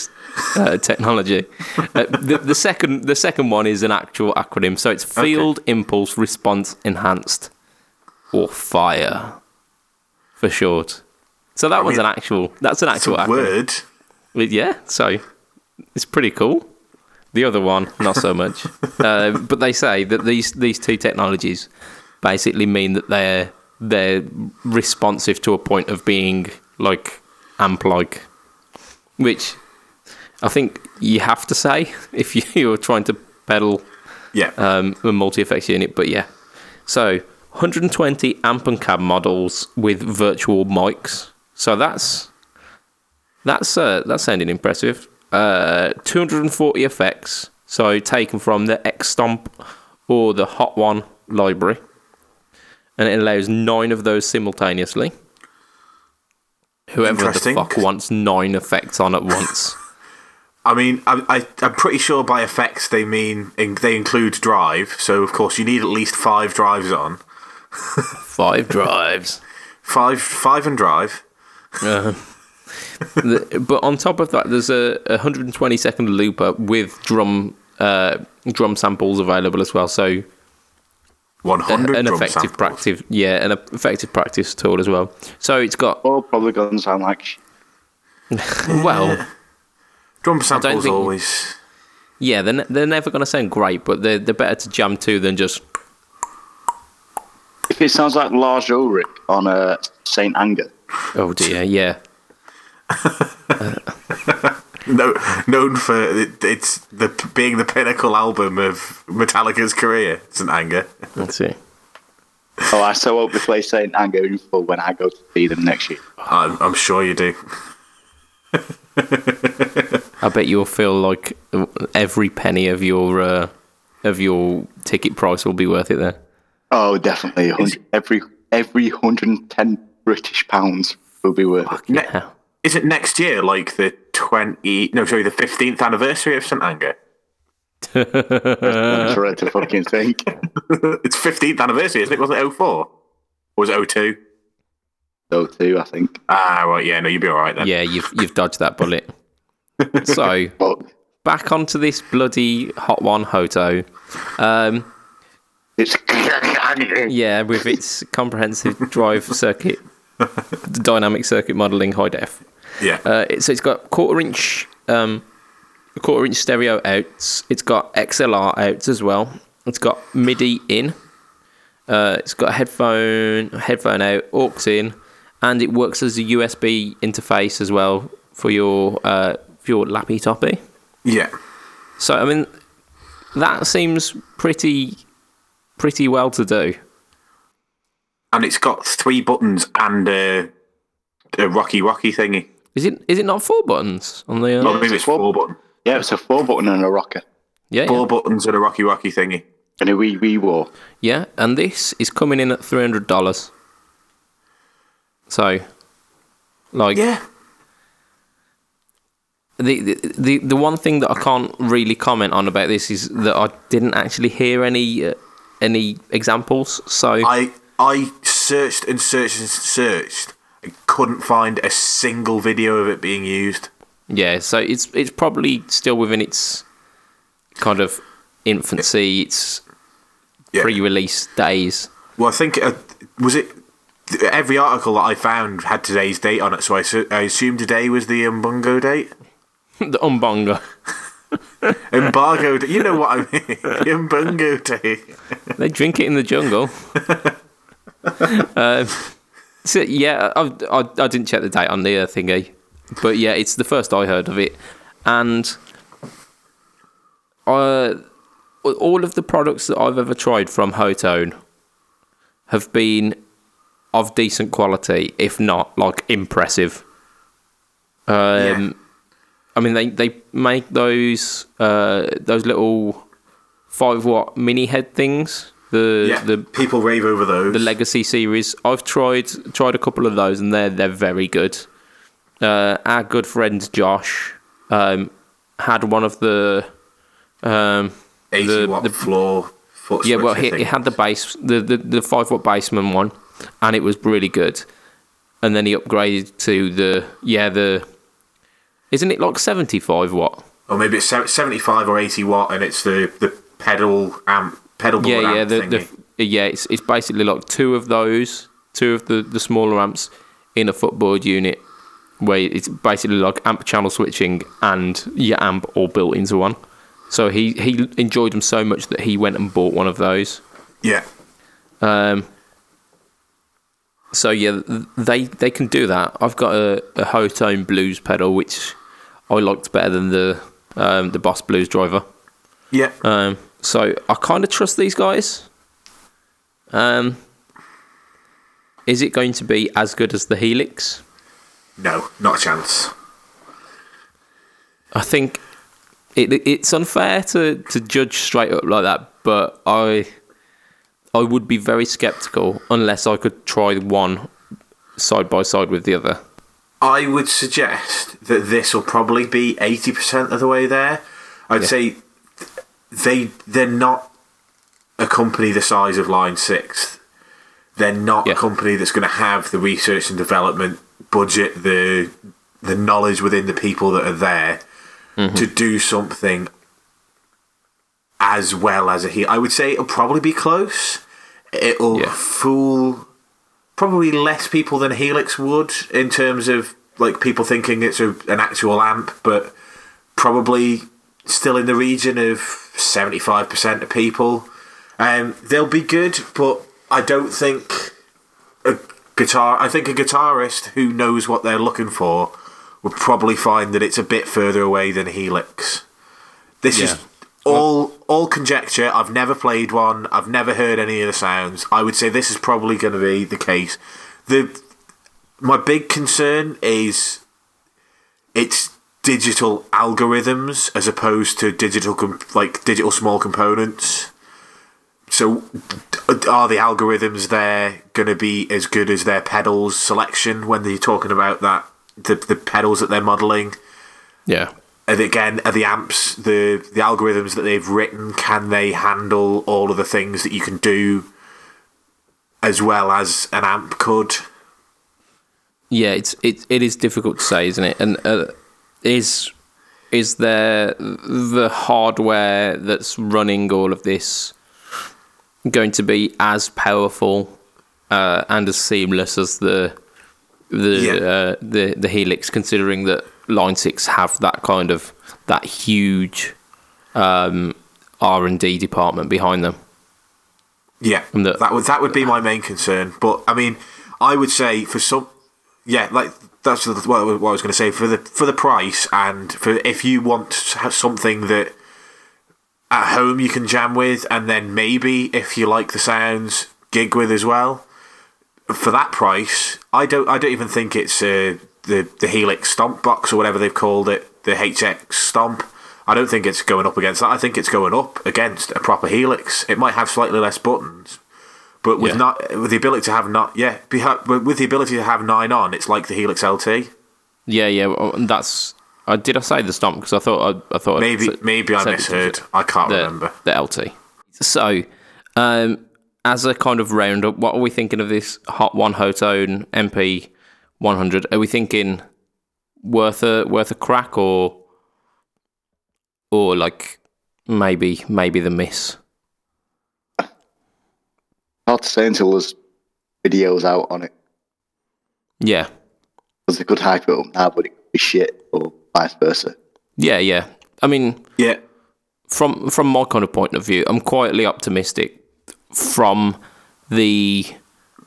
uh, technology. Uh, the, the second the second one is an actual acronym. So it's Field okay. Impulse Response Enhanced. Or FIRE, for short. So that I was mean, an actual. That's an actual it's a word. Yeah. So it's pretty cool. The other one, not so much. uh, but they say that these these two technologies basically mean that they're they're responsive to a point of being like amp-like, which I think you have to say if you're trying to pedal. Yeah. Um, a multi-effects unit, but yeah. So. one hundred twenty amp and cab models with virtual mics. So that's that's uh, that's sounding impressive. Uh, two hundred forty effects, so taken from the X-Stomp or the Hot One library, and it allows nine of those simultaneously. Whoever the fuck wants nine effects on at once. I mean, I, I, I'm pretty sure by effects they mean in, they include drive. So of course you need at least five drives on. Five drives. Five, five and drive. Uh, the, but on top of that, there's a one hundred twenty second looper with drum uh, drum samples available as well. So one hundred a, an drum effective samples. practice, yeah, an effective practice tool as well. So it's got. Oh, probably doesn't sound like. Well, drum samples think, always. Yeah, they're ne- they're never going to sound great, but they're they're better to jam to than just. If it sounds like Lars Ulrich on uh, Saint Anger. Oh dear, yeah. uh. No, known for it, it's the being the pinnacle album of Metallica's career, Saint Anger. Let's see. Oh, I so hope they play Saint Anger in full when I go to see them next year. I'm, I'm sure you do. I bet you'll feel like every penny of your uh, of your ticket price will be worth it there. Oh, definitely. Every every one hundred ten British pounds will be worth it. Ne- Is it next year, like the twenty? No, sorry, the fifteenth anniversary of Saint Anger? I'm trying to fucking think. It's fifteenth anniversary, isn't it? Wasn't it oh four? Or was it oh two? oh two, I think. Ah, well, yeah, no, you'd be all right then. Yeah, you've you've dodged that bullet. So, back onto this bloody Hot One Hoto. Um, it's yeah, with its comprehensive drive circuit, dynamic circuit modelling, high def. Yeah. Uh, it, so it's got quarter inch, um, quarter inch stereo outs. It's got X L R outs as well. It's got MIDI in. Uh, it's got headphone headphone out, aux in, and it works as a U S B interface as well for your uh, for your lappy toppy. Yeah. So I mean, that seems pretty pretty well to do. And it's got three buttons and a, a rocky rocky thingy. Is it is it not four buttons on the? Uh, no, maybe it's four, four button. Yeah, it's a four button and a rocker. Yeah. Four yeah. buttons and a rocky rocky thingy. And a wee wee war. Yeah, and this is coming in at three hundred dollars. So, like... Yeah. The, the the the one thing that I can't really comment on about this is that I didn't actually hear any uh, any examples. So I I searched and searched and searched and couldn't find a single video of it being used. Yeah, so it's it's probably still within its kind of infancy, its yeah. pre-release days. Well, I think uh, was it every article that I found had today's date on it, so I, su- I assume today was the Umbongo date. The umbongo. Embargo day. You know what I mean. Umbongo day. They drink it in the jungle. uh, so yeah, I, I I didn't check the date on the uh, thingy, but yeah, it's the first I heard of it, and uh, all of the products that I've ever tried from Hotone have been of decent quality, if not like impressive. Um. Yeah. I mean, they, they make those uh, those little five watt mini head things. The yeah, the people rave over those. The Legacy series. I've tried tried a couple of those, and they're they're very good. Uh, our good friend Josh um, had one of the um, eighty the, watt the, floor. Foot yeah, well, he, he had the base the, the, the five watt basement one, and it was really good. And then he upgraded to the yeah the. Isn't it like seventy-five watt? Or maybe it's seventy-five or eighty watt, and it's the, the pedal amp, pedal board yeah, amp yeah, the, thingy. The, yeah, it's it's basically like two of those, two of the, the smaller amps in a footboard unit, where it's basically like amp channel switching and your amp all built into one. So he, he enjoyed them so much that he went and bought one of those. Yeah. Um. So yeah, they they can do that. I've got a, a Hotone Blues pedal, which I liked better than the um, the Boss Blues driver. Yeah. Um, so I kind of trust these guys. Um, is it going to be as good as the Helix? No, not a chance. I think it, it's unfair to, to judge straight up like that, but I I would be very sceptical unless I could try one side by side with the other. I would suggest that this will probably be eighty percent of the way there. I'd yeah. say they, they're not a company the size of Line six. They're not yeah. a company that's going to have the research and development budget, the the knowledge within the people that are there mm-hmm. to do something as well as a Helix. I would say it'll probably be close. It'll yeah. fool probably less people than Helix would in terms of like people thinking it's a, an actual amp, but probably still in the region of seventy-five percent of people. Um, they'll be good, but I don't think a guitar. I think a guitarist who knows what they're looking for would probably find that it's a bit further away than Helix. This yeah. is all all conjecture. I've never played one. I've never heard any of the sounds. I would say this is probably going to be the case. The my big concern is it's digital algorithms as opposed to digital like digital small components. So are the algorithms there going to be as good as their pedals selection when they're talking about that the the pedals that they're modelling? Yeah. And again, are the amps, the, the algorithms that they've written, can they handle all of the things that you can do as well as an amp could? Yeah, it's it it is difficult to say, isn't it? And uh, is is there the hardware that's running all of this going to be as powerful uh, and as seamless as the the yeah. uh, the the Helix? Considering that Line six have that kind of that huge um, R and D department behind them. Yeah, the, that would that would be my main concern. But I mean, I would say for some, yeah, like that's what, what I was going to say for the for the price and for if you want to have something that at home you can jam with, and then maybe if you like the sounds, gig with as well. For that price, I don't I don't even think it's a. Uh, the the Helix Stomp box or whatever they've called it, the H X Stomp. I don't think it's going up against that. I think it's going up against a proper Helix. It might have slightly less buttons, but with yeah. not with the ability to have not yeah with the ability to have nine on, it's like the Helix L T. Yeah, yeah, that's Uh, did I say the Stomp? Because I thought I, I thought maybe I, maybe I misheard. I can't the, remember the L T. So, um, as a kind of roundup, what are we thinking of this Hot One Hotone M P one hundred? Are we thinking worth a worth a crack or or like maybe maybe the miss? Hard to say until there's videos out on it. Yeah, because they could hype it up now, but it could be shit or vice versa. Yeah, yeah. I mean, yeah. From from my kind of point of view, I'm quietly optimistic from the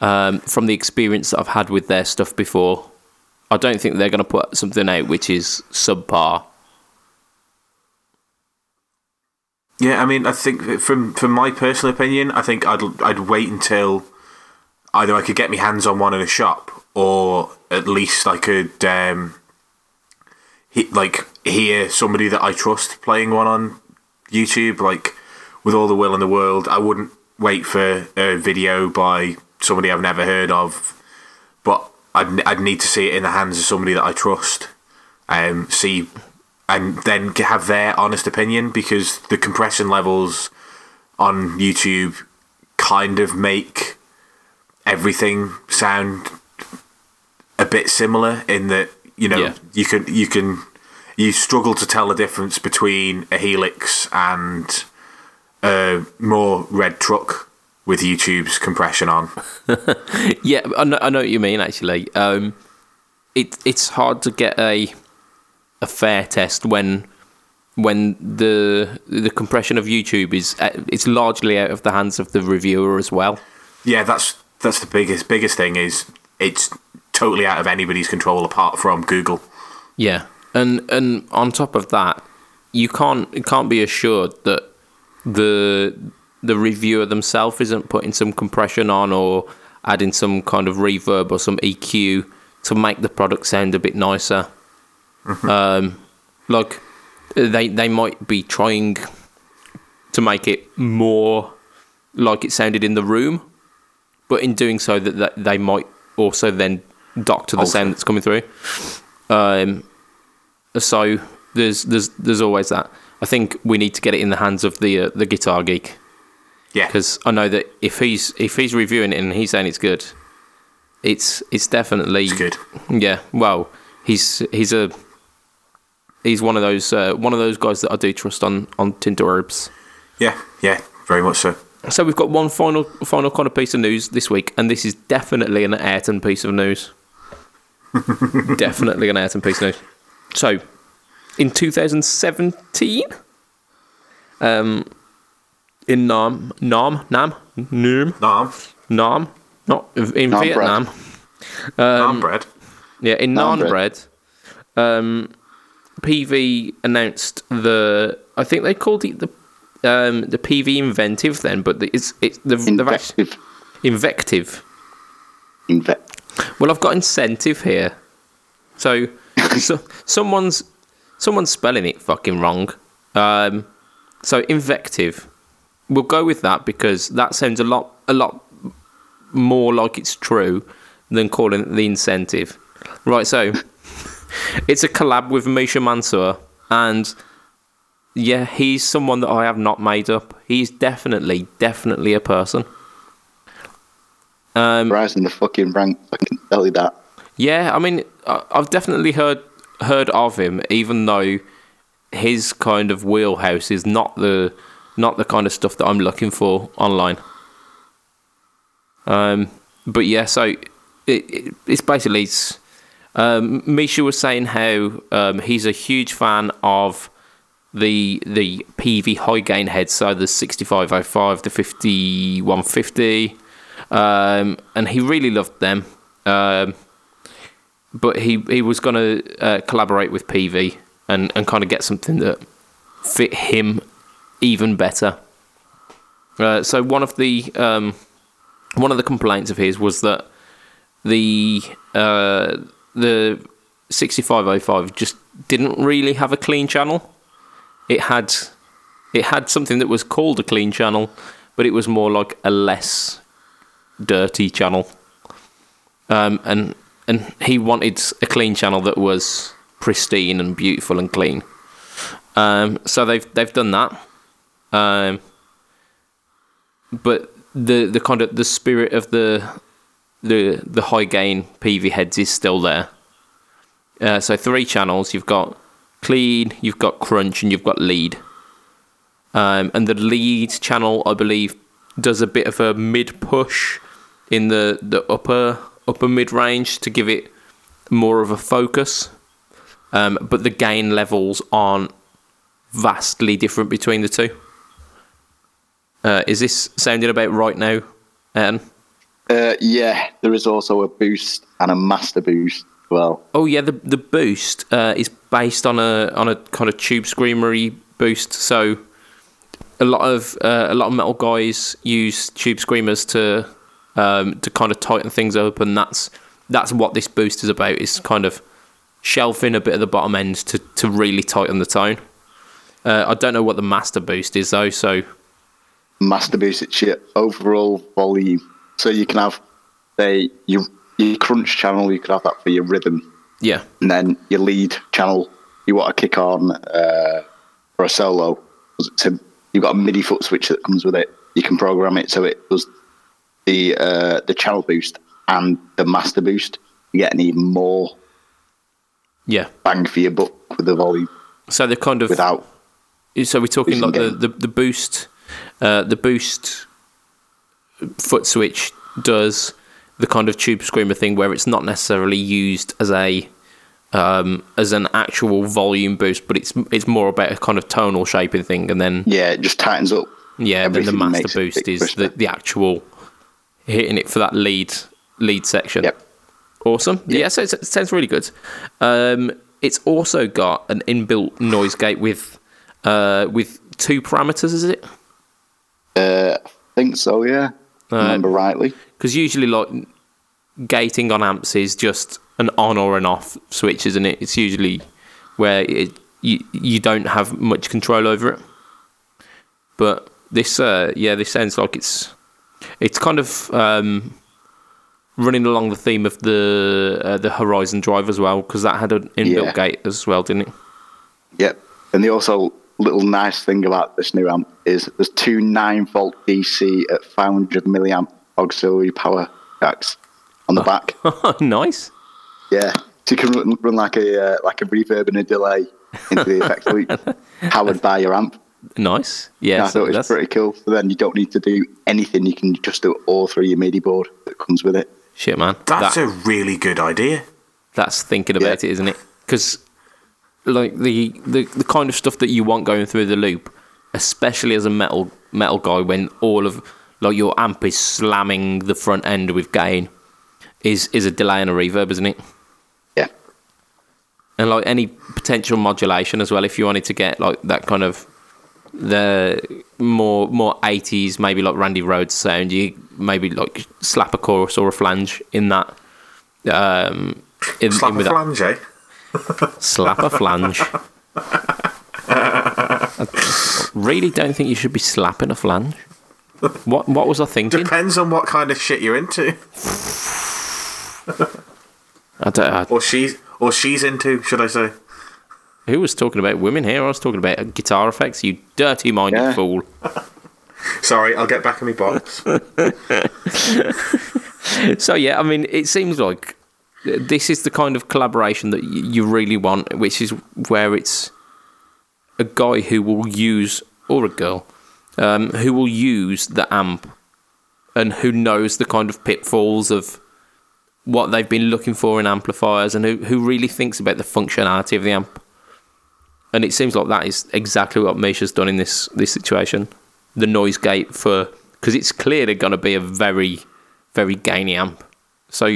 um, from the experience that I've had with their stuff before. I don't think they're going to put something out which is subpar. Yeah, I mean, I think from from my personal opinion, I think I'd I'd wait until either I could get my hands on one in a shop, or at least I could um, he, like hear somebody that I trust playing one on YouTube, like with all the will in the world. I wouldn't wait for a video by somebody I've never heard of, but I'd I'd need to see it in the hands of somebody that I trust, um, see, and then have their honest opinion, because the compression levels on YouTube kind of make everything sound a bit similar, in that, you know, yeah. you can you can you struggle to tell the difference between a Helix and a more red truck with YouTube's compression on. yeah, I know, I know what you mean. Actually, um, it it's hard to get a a fair test when when the the compression of YouTube is it's largely out of the hands of the reviewer as well. Yeah, that's that's the biggest biggest thing is it's totally out of anybody's control apart from Google. Yeah, and and on top of that, you can't you can't be assured that the the reviewer themselves isn't putting some compression on or adding some kind of reverb or some E Q to make the product sound a bit nicer. Mm-hmm. Um, like they they might be trying to make it more like it sounded in the room, but in doing so, that, that they might also then doctor the also. sound that's coming through. Um, so there's there's there's always that. I think we need to get it in the hands of the uh, the guitar geek. Yeah, because I know that if he's if he's reviewing it and he's saying it's good, it's it's definitely it's good. Yeah, well, he's he's a he's one of those uh, one of those guys that I do trust on on Tinter Herbs. Yeah, yeah, very much so. So we've got one final final kind of piece of news this week, and this is definitely an Ayrton piece of news. definitely an Ayrton piece of news. So, in two thousand seventeen, um, in Nam, Nam, Nam, Nam, Nam, Nam, not in Nam Vietnam. Bread. Um, Nam bread. Yeah, in Nam, Nam bread. bread um, Peavey announced the. I think they called it the. Um, the P V Inventive then, but the, it's it's the Invective. The, Invective. Invective. Well, I've got incentive here, so, so someone's someone's spelling it fucking wrong. Um, so Invective, we'll go with that because that sounds a lot a lot more like it's true than calling it the incentive. Right, so it's a collab with Misha Mansoor and. Yeah, he's someone that I have not made up. He's definitely, definitely a person. Um, Rising the fucking rank, I can tell you that. Yeah, I mean, I've definitely heard heard of him, even though his kind of wheelhouse is not the not the kind of stuff that I'm looking for online. Um, but yeah, so it, it, it's basically it's, um, Misha was saying how um, he's a huge fan of. The the P V high gain heads, so the sixty-five oh five, the fifty one fifty, um, and he really loved them. Um, but he he was going to uh, collaborate with Peavey and, and kind of get something that fit him even better. Uh, so one of the um, one of the complaints of his was that the uh, the sixty-five oh five just didn't really have a clean channel. It had, it had something that was called a clean channel, but it was more like a less dirty channel, um, and and he wanted a clean channel that was pristine and beautiful and clean. Um, so they've they've done that. Um, but the the kind of the spirit of the the the high gain Peavey heads is still there. Uh, so three channels. You've got clean, you've got crunch, and you've got lead. Um, and the lead channel, I believe, does a bit of a mid push in the the upper upper mid range to give it more of a focus. Um, but the gain levels aren't vastly different between the two. Uh, is this sounding about right now, Aaron? Uh, yeah, there is also a boost and a master boost as well. Oh yeah, the the boost uh, is based on a on a kind of Tube Screamer-y boost. So a lot of uh, a lot of metal guys use Tube Screamers to um, to kind of tighten things up, and that's that's what this boost is about. It's kind of shelving a bit of the bottom end to, to really tighten the tone. Uh, I don't know what the master boost is though. So master boost, it's your overall volume. So you can have say your your crunch channel, you could have that for your rhythm. Yeah. And then your lead channel, you want to kick on uh, for a solo. So you've got a MIDI foot switch that comes with it. You can program it so it does the uh, the channel boost and the master boost. You get an even more. Yeah, bang for your buck with the volume. So the kind of without. So we're talking like the, the the boost, uh, the boost foot switch does the kind of Tube Screamer thing where it's not necessarily used as a um, as an actual volume boost, but it's it's more about a kind of tonal shaping thing, and then yeah, it just tightens up. Yeah, then the master boost is the, the actual hitting it for that lead lead section. Yep. Awesome. Yeah, yeah, so it sounds really good. Um, it's also got an inbuilt noise gate with uh, with two parameters, is it? Uh, I think so, yeah. Uh, remember rightly. Because usually, like, gating on amps is just an on or an off switch, isn't it? It's usually where it, you, you don't have much control over it. But this, uh, yeah, this sounds like it's it's kind of... Um, running along the theme of the uh, the Horizon Drive as well, because that had an inbuilt yeah. gate as well, didn't it? Yep. And the also little nice thing about this new amp is there's two nine volt D C at five hundred milliamp auxiliary power jacks on the back. Nice. Yeah. So you can run, run like a uh, like a reverb and a delay into the effect loop powered by your amp. Nice. Yeah, I so thought it was pretty cool. So then you don't need to do anything. You can just do it all through your MIDI board that comes with it. Shit, man. That's that, a really good idea. That's thinking about yeah. it, isn't it? Because like the, the the kind of stuff that you want going through the loop, especially as a metal metal guy, when all of like your amp is slamming the front end with gain, is is a delay and a reverb, isn't it? Yeah. And like any potential modulation as well, if you wanted to get like that kind of the more more eighties, maybe like Randy Rhodes sound, you maybe like slap a chorus or a flange in that. Um, in, slap in with a flange, that. eh? Slap a flange. I really don't think you should be slapping a flange. What What was I thinking? Depends on what kind of shit you're into. I don't, I, or she's or she's into, should I say? Who was talking about women here? I was talking about guitar effects, you dirty-minded yeah. fool. Sorry, I'll get back in my box. So, yeah, I mean, it seems like this is the kind of collaboration that you really want, which is where it's a guy who will use, or a girl, um, who will use the amp and who knows the kind of pitfalls of what they've been looking for in amplifiers and who, who really thinks about the functionality of the amp. And it seems like that is exactly what Misha's done in this this situation. The noise gate for... Because it's clearly going to be a very, very gainy amp. So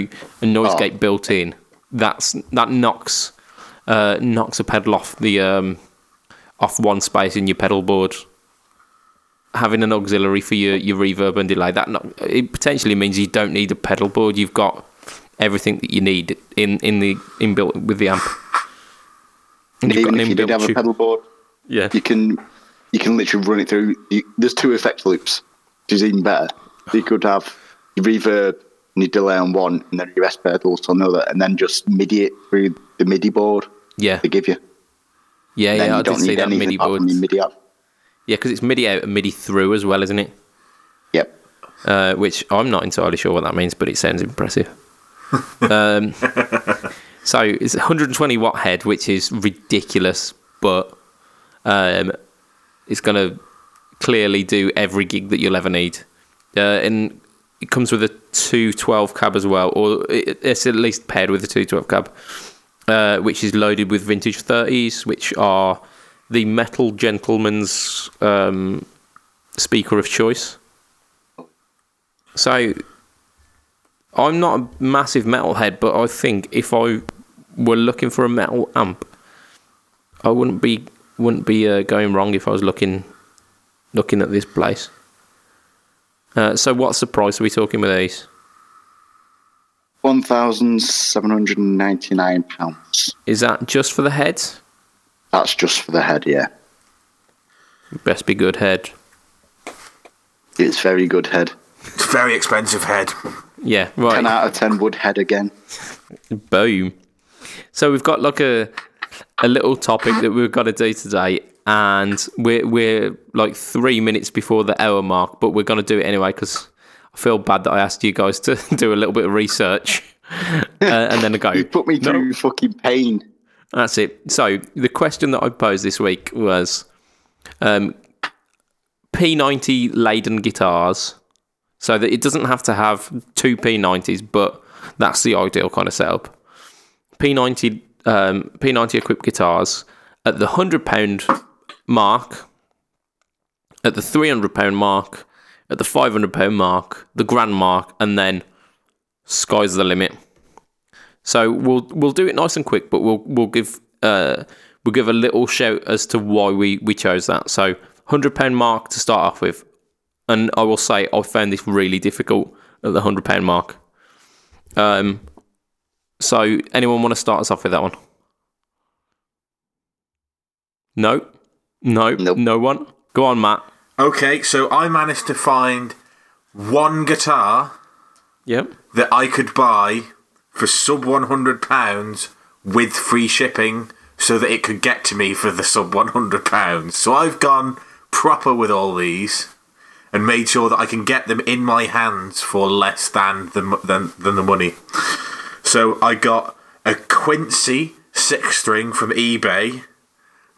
a noise oh. gate built in, that's that knocks uh, knocks a pedal off the um, off one space in your pedal board. Having an auxiliary for your, your reverb and delay, that not, it potentially means you don't need a pedal board. You've got everything that you need in, in the inbuilt with the amp. And even if you did have a pedal board, yeah. you can you can literally run it through. You, there's two effect loops, which is even better. You could have your reverb and your delay on one, and then your S pedals on another, and then just MIDI it through the MIDI board. yeah, they give you. Yeah, yeah, you I don't did need see that MIDI board. MIDI up. Yeah, because it's MIDI out and MIDI through as well, isn't it? Yep. Uh, which I'm not entirely sure what that means, but it sounds impressive. um, so it's one hundred twenty watt head, which is ridiculous, but um, it's going to clearly do every gig that you'll ever need. Uh, and it comes with a two twelve cab as well, or it's at least paired with a two twelve cab, uh, which is loaded with vintage thirties, which are the metal gentleman's um, speaker of choice. So I'm not a massive metalhead, but I think if I were looking for a metal amp, I wouldn't be wouldn't be uh, going wrong if I was looking looking at this place. Uh, so what's the price are we talking with these? one thousand seven hundred ninety-nine pounds. Is that just for the head? That's just for the head, yeah. Best be good head. It's very good head. It's very expensive head. Yeah, right. ten out of ten wood head again. Boom. So we've got like a a little topic that we've got to do today, and we're we're like three minutes before the hour mark, but we're going to do it anyway because I feel bad that I asked you guys to do a little bit of research uh, and then I go. You put me through no. fucking pain. That's it. So the question that I posed this week was um, P ninety laden guitars. So that it doesn't have to have two P nineties, but that's the ideal kind of setup. P ninety um, P ninety equipped guitars at the one hundred pound mark, at the three hundred pound mark, at the five hundred pound mark, the grand mark, and then sky's the limit. So we'll we'll do it nice and quick, but we'll we'll give uh, we'll give a little shout as to why we, we chose that. So one hundred pound mark to start off with. And I will say I found this really difficult at the one hundred pound mark. Um, so anyone want to start us off with that one? No? No? Nope. No one? Go on, Matt. Okay, so I managed to find one guitar yep. that I could buy for sub one hundred pounds with free shipping so that it could get to me for the sub one hundred pounds. So I've gone proper with all these and made sure that I can get them in my hands for less than the than, than the money. So I got a Quincy six string from eBay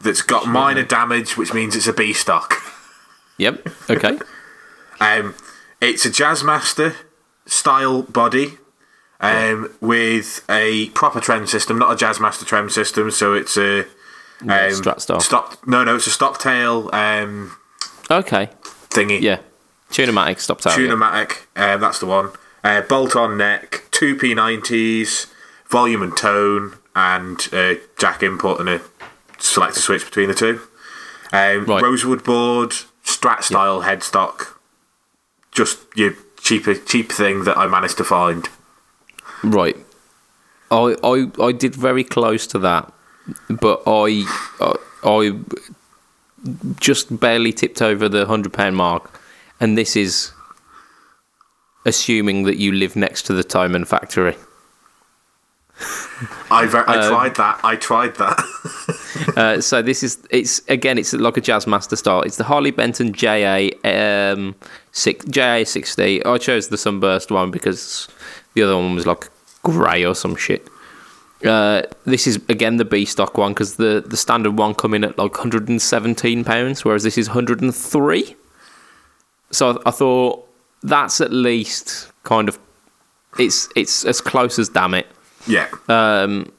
that's got minor damage, which means it's a B stock. Yep. Okay. um, it's a Jazzmaster style body, um, yeah. with a proper trem system, not a Jazzmaster trem system. So it's a um, Strat style. Stop. No, no, it's a stop tail. Um, okay. Thingy. Yeah. Tunomatic, stop tail. Tunomatic, yeah. um, that's the one. Uh, bolt on neck, two P nineties, volume and tone, and uh, jack input and a selector switch between the two. Um, right. Rosewood board, Strat style yeah. headstock. Just your cheaper, cheap thing that I managed to find. Right. I I, I did very close to that, but I I. I just barely tipped over the one hundred pound mark, and this is assuming that you live next to the Tyman factory. I, ver- I um, tried that. I tried that. uh, so this is it's again. It's like a Jazzmaster style. It's the Harley Benton J A um, six J A sixty. I chose the Sunburst one because the other one was like grey or some shit. Uh, this is again the B stock one because the, the standard one come in at like one hundred seventeen pounds, whereas this is one hundred three. So I, I thought that's at least kind of it's it's as close as damn it. Yeah. Um,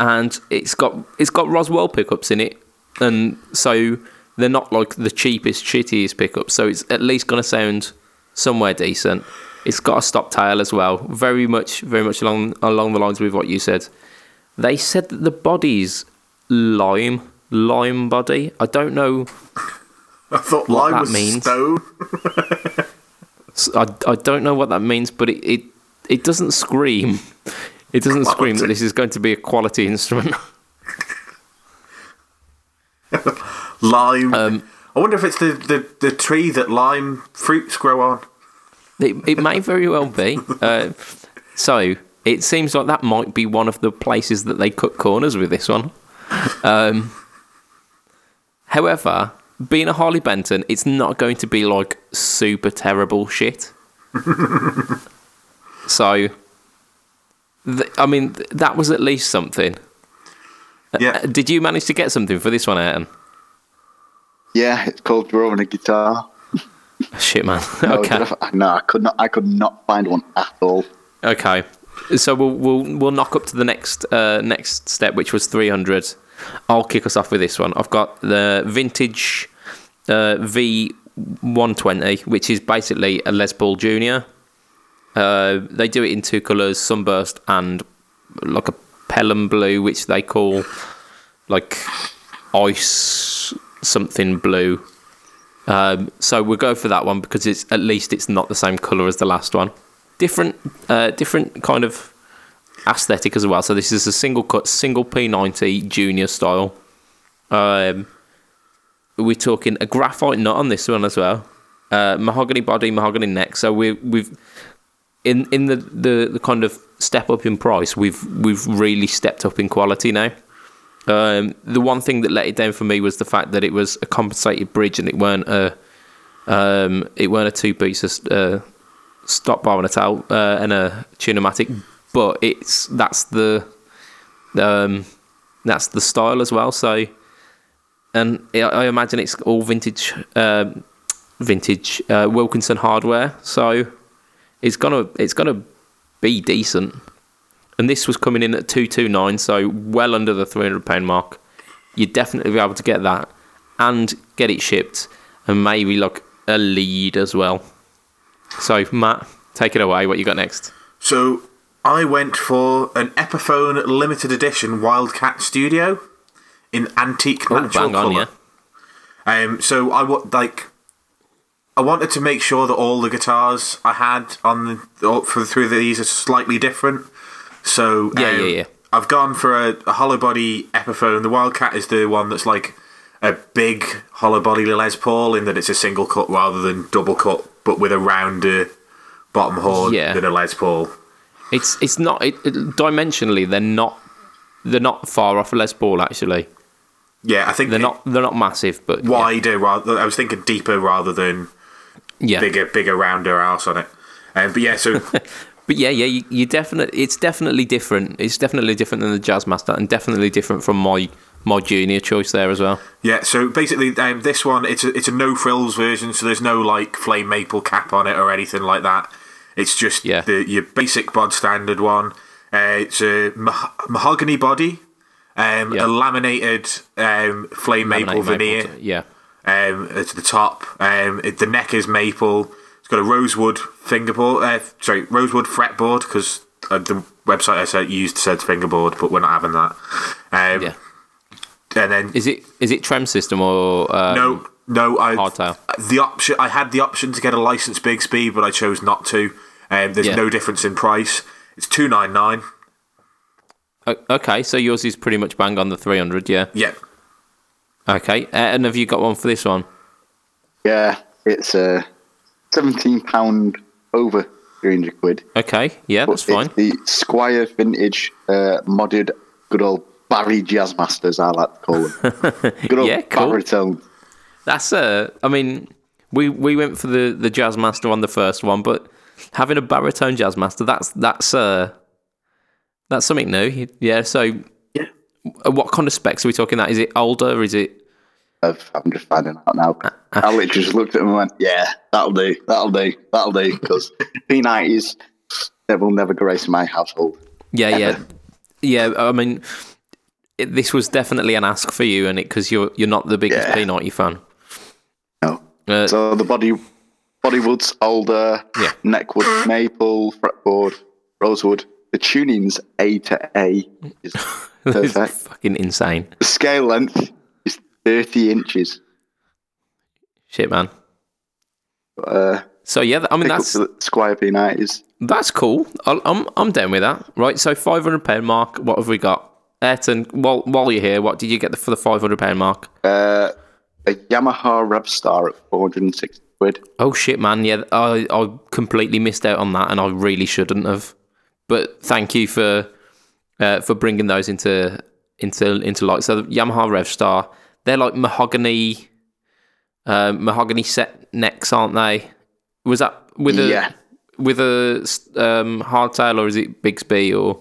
and it's got it's got Roswell pickups in it, and so they're not like the cheapest shittiest pickups. So it's at least gonna sound somewhere decent. It's got a stop tail as well. Very much, very much along along the lines with what you said. They said that the body's lime, lime body. I don't know. I thought what lime that was means. Stone. I, I don't know what that means, but it it, it doesn't scream. It doesn't quality. Scream that this is going to be a quality instrument. Lime. Um, I wonder if it's the, the, the tree that lime fruits grow on. It, it may very well be. Uh, so it seems like that might be one of the places that they cut corners with this one. Um, however, being a Harley Benton, it's not going to be like super terrible shit. So, th- I mean, th- that was at least something. Yeah. Uh, did you manage to get something for this one, Ayrton? Yeah, it's called Drawing a Guitar. Shit, man. Okay. No, I, no, I could not. I could not find one at all. Okay, so we'll we'll we'll knock up to the next uh, next step, which was three hundred. I'll kick us off with this one. I've got the vintage uh, V one twenty, which is basically a Les Paul Junior. Uh, they do it in two colours, sunburst and like a Pelham blue, which they call like ice something blue. Um, so we'll go for that one because it's at least it's not the same colour as the last one. Different, uh, different kind of aesthetic as well. So this is a single cut, single P ninety Junior style. Um, we're talking a graphite nut on this one as well. Uh, mahogany body, mahogany neck. So we, we've in in the, the, the kind of step up in price. We've we've really stepped up in quality now. Um, the one thing that let it down for me was the fact that it was a compensated bridge and it weren't a um, it weren't a two piece uh, stop bar and a tail uh, and a Tunomatic, but it's that's the um, that's the style as well. So, and I, I imagine it's all vintage uh, vintage uh, Wilkinson hardware. So it's gonna it's gonna be decent. And this was coming in at two two nine, so well under the three hundred pound mark. You'd definitely be able to get that and get it shipped and maybe like a lead as well. So, Matt, take it away. What you got next? So, I went for an Epiphone limited edition Wildcat Studio in antique oh, natural colour. Yeah. Um, so, I, w- like, I wanted to make sure that all the guitars I had on the, for, through these are slightly different. So yeah, um, yeah, yeah. I've gone for a, a hollow body Epiphone. The Wildcat is the one that's like a big hollow body Les Paul in that it's a single cut rather than double cut, but with a rounder bottom horn yeah. than a Les Paul. It's it's not it, it, dimensionally they're not they're not far off a Les Paul actually. Yeah, I think they're it, not they're not massive, but wider yeah. rather. I was thinking deeper rather than yeah. bigger bigger rounder arse on it. Um, but yeah, so. But yeah, yeah, you, you definitely it's definitely different. It's definitely different than the Jazzmaster, and definitely different from my my junior choice there as well. Yeah, so basically um, this one it's a, it's a no frills version, so there's no like flame maple cap on it or anything like that. It's just yeah. the, your basic bod standard one. Uh, it's a ma- mahogany body, um, yeah. a laminated um, flame Laminate maple veneer. Maple to, yeah, um, it's the top. Um, it, the neck is maple. Got a rosewood fingerboard, uh, sorry, rosewood fretboard because uh, the website I said used said fingerboard, but we're not having that. Um, yeah. And then is it is it trem system or um, no no I hardtail? The option I had the option to get a licensed Bigsby, but I chose not to. Um, there's yeah. no difference in price. It's two nine nine. Okay, so yours is pretty much bang on the three hundred, yeah. Yeah. Okay, uh, and have you got one for this one? Yeah, it's a. Uh... seventeen pound over three hundred quid. Okay, yeah, but that's fine. It's the Squier vintage uh, modded good old Barry Jazzmasters, I like to call them. Good old yeah, cool. baritone. That's a, I mean, we, we went for the, the Jazzmaster on the first one, but having a baritone Jazzmaster, that's that's uh, that's something new. Yeah, so yeah. What kind of specs are we talking about? Is it older? Is it? I've, I'm just finding out now. I literally just looked at them and went, yeah, that'll do, that'll do, that'll do, because P nineties, they will never grace my household. Yeah, ever. yeah. Yeah, I mean, it, this was definitely an ask for you, and it because you're, you're not the biggest yeah. P ninety fan. No. Uh, so the body bodywood's older, yeah. neckwood maple, fretboard, rosewood. The tuning's A to A. Is perfect. It's fucking insane. The scale length. thirty inches. Shit, man. Uh, so yeah, I mean that's Squier P nineties. That's cool. I'll, I'm I'm down with that. Right. So five hundred pound mark. What have we got, Ayrton? While while you're here, what did you get for the five hundred pound mark? Uh, a Yamaha Revstar at four hundred sixty quid. Oh shit, man. Yeah, I I completely missed out on that, and I really shouldn't have. But thank you for uh, for bringing those into into into like, so the Yamaha Revstar, they're like mahogany uh, mahogany set necks, aren't they? Was that with a yeah. with a um, hardtail, or is it Bigsby or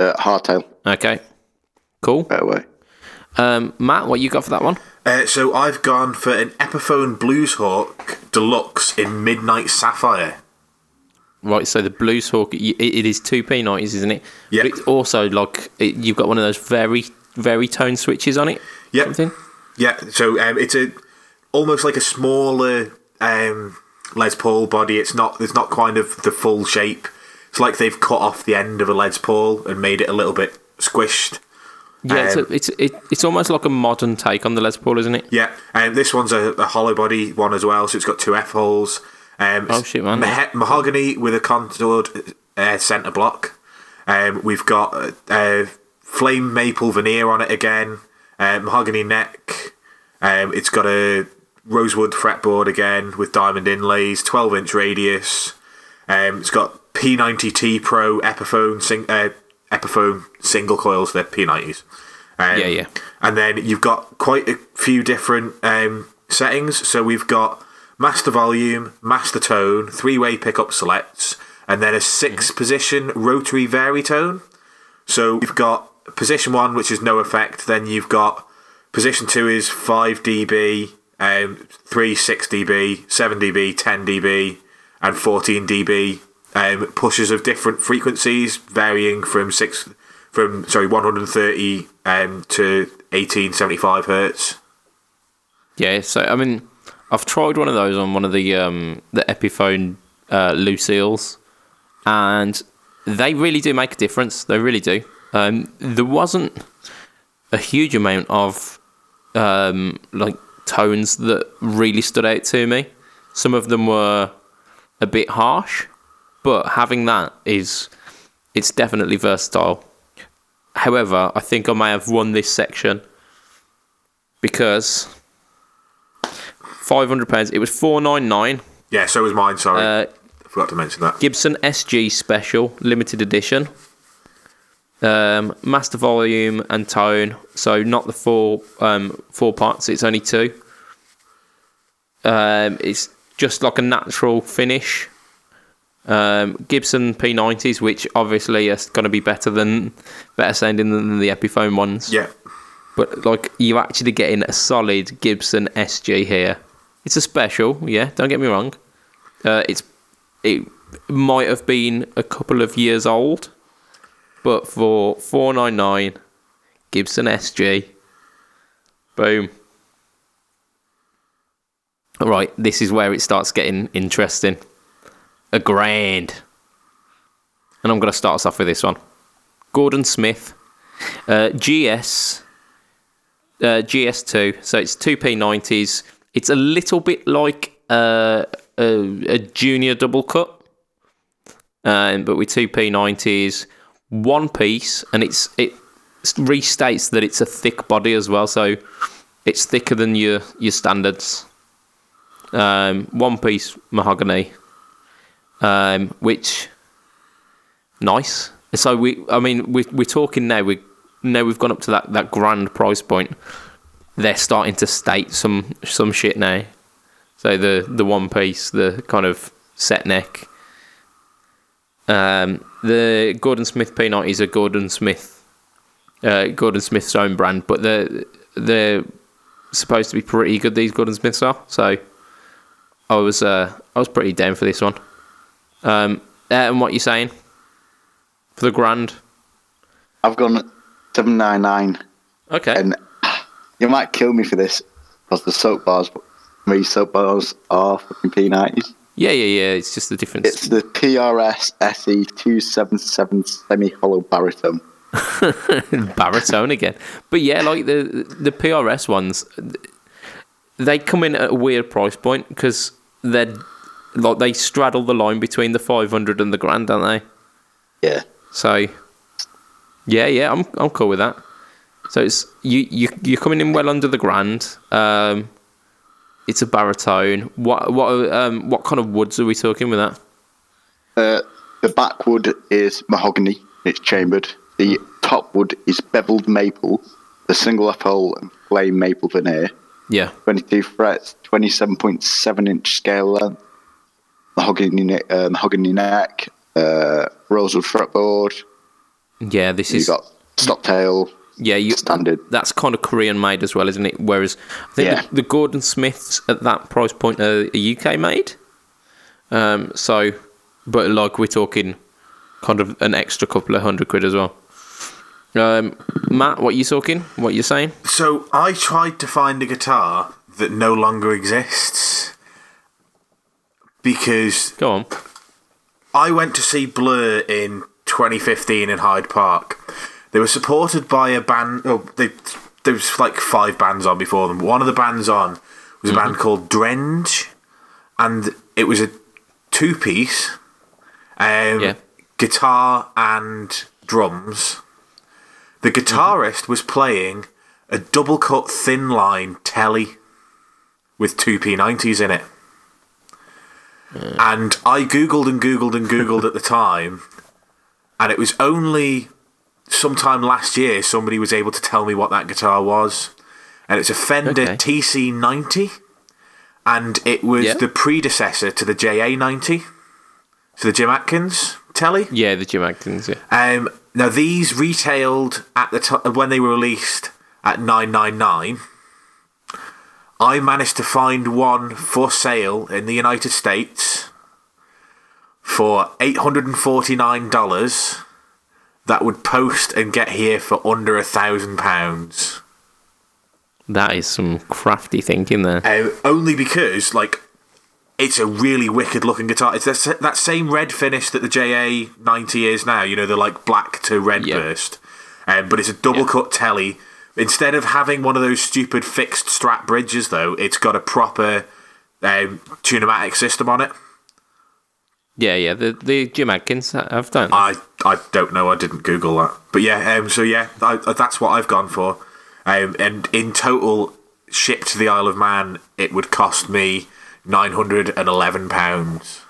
uh, hardtail? Okay, cool. By the way, um, Matt, what you got for that one? Uh, so I've gone for an Epiphone Blueshawk Deluxe in Midnight Sapphire. Right, so the Blueshawk, it, it is two P nineties, isn't it? Yeah. But it's also like, it, you've got one of those very, very tone switches on it. Yeah. Yeah, so um, it's a almost like a smaller um, Les Paul body. It's not, it's not kind of the full shape. It's like they've cut off the end of a Les Paul and made it a little bit squished. Yeah, um, it's, a, it's it, it's almost like a modern take on the Les Paul, isn't it? Yeah, and um, this one's a, a hollow body one as well, so it's got two F holes. Um, oh shit, man! Mah- mahogany with a contoured uh, centre block. Um, we've got uh, flame maple veneer on it again. Uh, mahogany neck. Um, it's got a rosewood fretboard again with diamond inlays. twelve inch radius. Um, it's got P ninety T Pro Epiphone sing- uh, Epiphone single coils. They're P nineties. Um, yeah, yeah. And then you've got quite a few different um, settings. So we've got master volume, master tone, three-way pickup selects, and then a six-position rotary varitone. So you've got position one, which is no effect. Then you've got position two is five decibels, um, three, six decibels, seven decibels, ten decibels, and fourteen decibels. Um, pushes of different frequencies, varying from six, from sorry, one hundred thirty um, to eighteen seventy-five hertz. Yeah. So I mean, I've tried one of those on one of the um, the Epiphone uh, Lucille's, and they really do make a difference. They really do. Um, there wasn't a huge amount of um, like tones that really stood out to me. Some of them were a bit harsh, but having that is it's definitely versatile. However, I think I may have won this section because five hundred pounds. It was four ninety-nine. Yeah, so was mine, sorry. Uh, I forgot to mention that. Gibson S G Special, limited edition. Um, master volume and tone. So not the four um, four parts, it's only two. Um, it's just like a natural finish. Um, Gibson P nineties, which obviously are going to be better than better sounding than the Epiphone ones. Yeah. But like, you're actually getting a solid Gibson S G here. It's a special, yeah, don't get me wrong. Uh, it's It might have been a couple of years old, but for four ninety-nine, Gibson S G, boom. All right, this is where it starts getting interesting. A grand. And I'm going to start us off with this one. Gordon Smith, uh, G S, uh, G S two, so it's two P nineties. It's a little bit like uh, a, a junior double cut, um, but with two P nineties, one piece, and it's it restates that it's a thick body as well, so it's thicker than your, your standards. Um, one piece mahogany, um, which nice. So we, I mean, we we're talking now. We now we've gone up to that that grand price point. They're starting to state some some shit now. So the, the one piece, the kind of set neck. Um, the Gordon Smith P ninety is a Gordon Smith, uh, Gordon Smith's own brand, but they're they're supposed to be pretty good. These Gordon Smiths are. So I was uh, I was pretty down for this one. Um, and what you saying for the grand? I've gone seven nine nine. Okay. And you might kill me for this, because the soap bars, my soap bars are fucking P nineties. Yeah, yeah, yeah, it's just the difference. It's the P R S S E two seventy-seven semi-hollow baritone. Baritone again. But yeah, like the the P R S ones, they come in at a weird price point, because they're, like, they straddle the line between the five hundred and the grand, don't they? Yeah. So, yeah, yeah, I'm I'm cool with that. So it's you you you're coming in well under the grand. Um, it's a baritone. What what um what kind of woods are we talking with that? Uh, the back wood is mahogany. It's chambered. The top wood is beveled maple, the single F L and flame maple veneer. Yeah. twenty-two frets, twenty-seven point seven inch scale length, mahogany, uh, mahogany neck, uh, rosewood fretboard. Yeah, this you is... You've got stoptail. Yeah, you, standard. That's kind of Korean made as well, isn't it? Whereas I think yeah. the, the Gordon Smiths at that price point are, are U K made. Um, so, but like we're talking kind of an extra couple of hundred quid as well. Um, Matt, what are you talking? What are you saying? So I tried to find a guitar that no longer exists because... Go on. I went to see Blur in twenty fifteen in Hyde Park. They were supported by a band... Oh, they, there was like five bands on before them. One of the bands on was a mm-hmm. band called Drenge, and it was a two-piece, um, yeah. guitar and drums. The guitarist mm-hmm. was playing a double-cut thin-line Tele with two P nineties in it. Mm. And I Googled and Googled and Googled at the time, and it was only sometime last year somebody was able to tell me what that guitar was. And it's a Fender okay. T C ninety, and it was yeah. the predecessor to the J A ninety, so the Jim Atkins Tele. Yeah, the Jim Atkins, yeah. Um, now, these retailed at the t- when they were released at nine ninety-nine. I managed to find one for sale in the United States for eight hundred forty-nine dollars that would post and get here for under a thousand pounds. That is some crafty thinking there. Um, only because, like, it's a really wicked-looking guitar. It's that, that same red finish that the J A ninety is now. You know, they're like black to red yep. burst. Um, but it's a double-cut yep. Tele. Instead of having one of those stupid fixed strap bridges, though, it's got a proper um, Tunomatic system on it. Yeah, yeah. The, the Jim Atkins have done. I, I don't know. I didn't Google that. But yeah, um, so yeah, I, that's what I've gone for. Um, and in total, shipped to the Isle of Man, it would cost me nine hundred eleven pounds.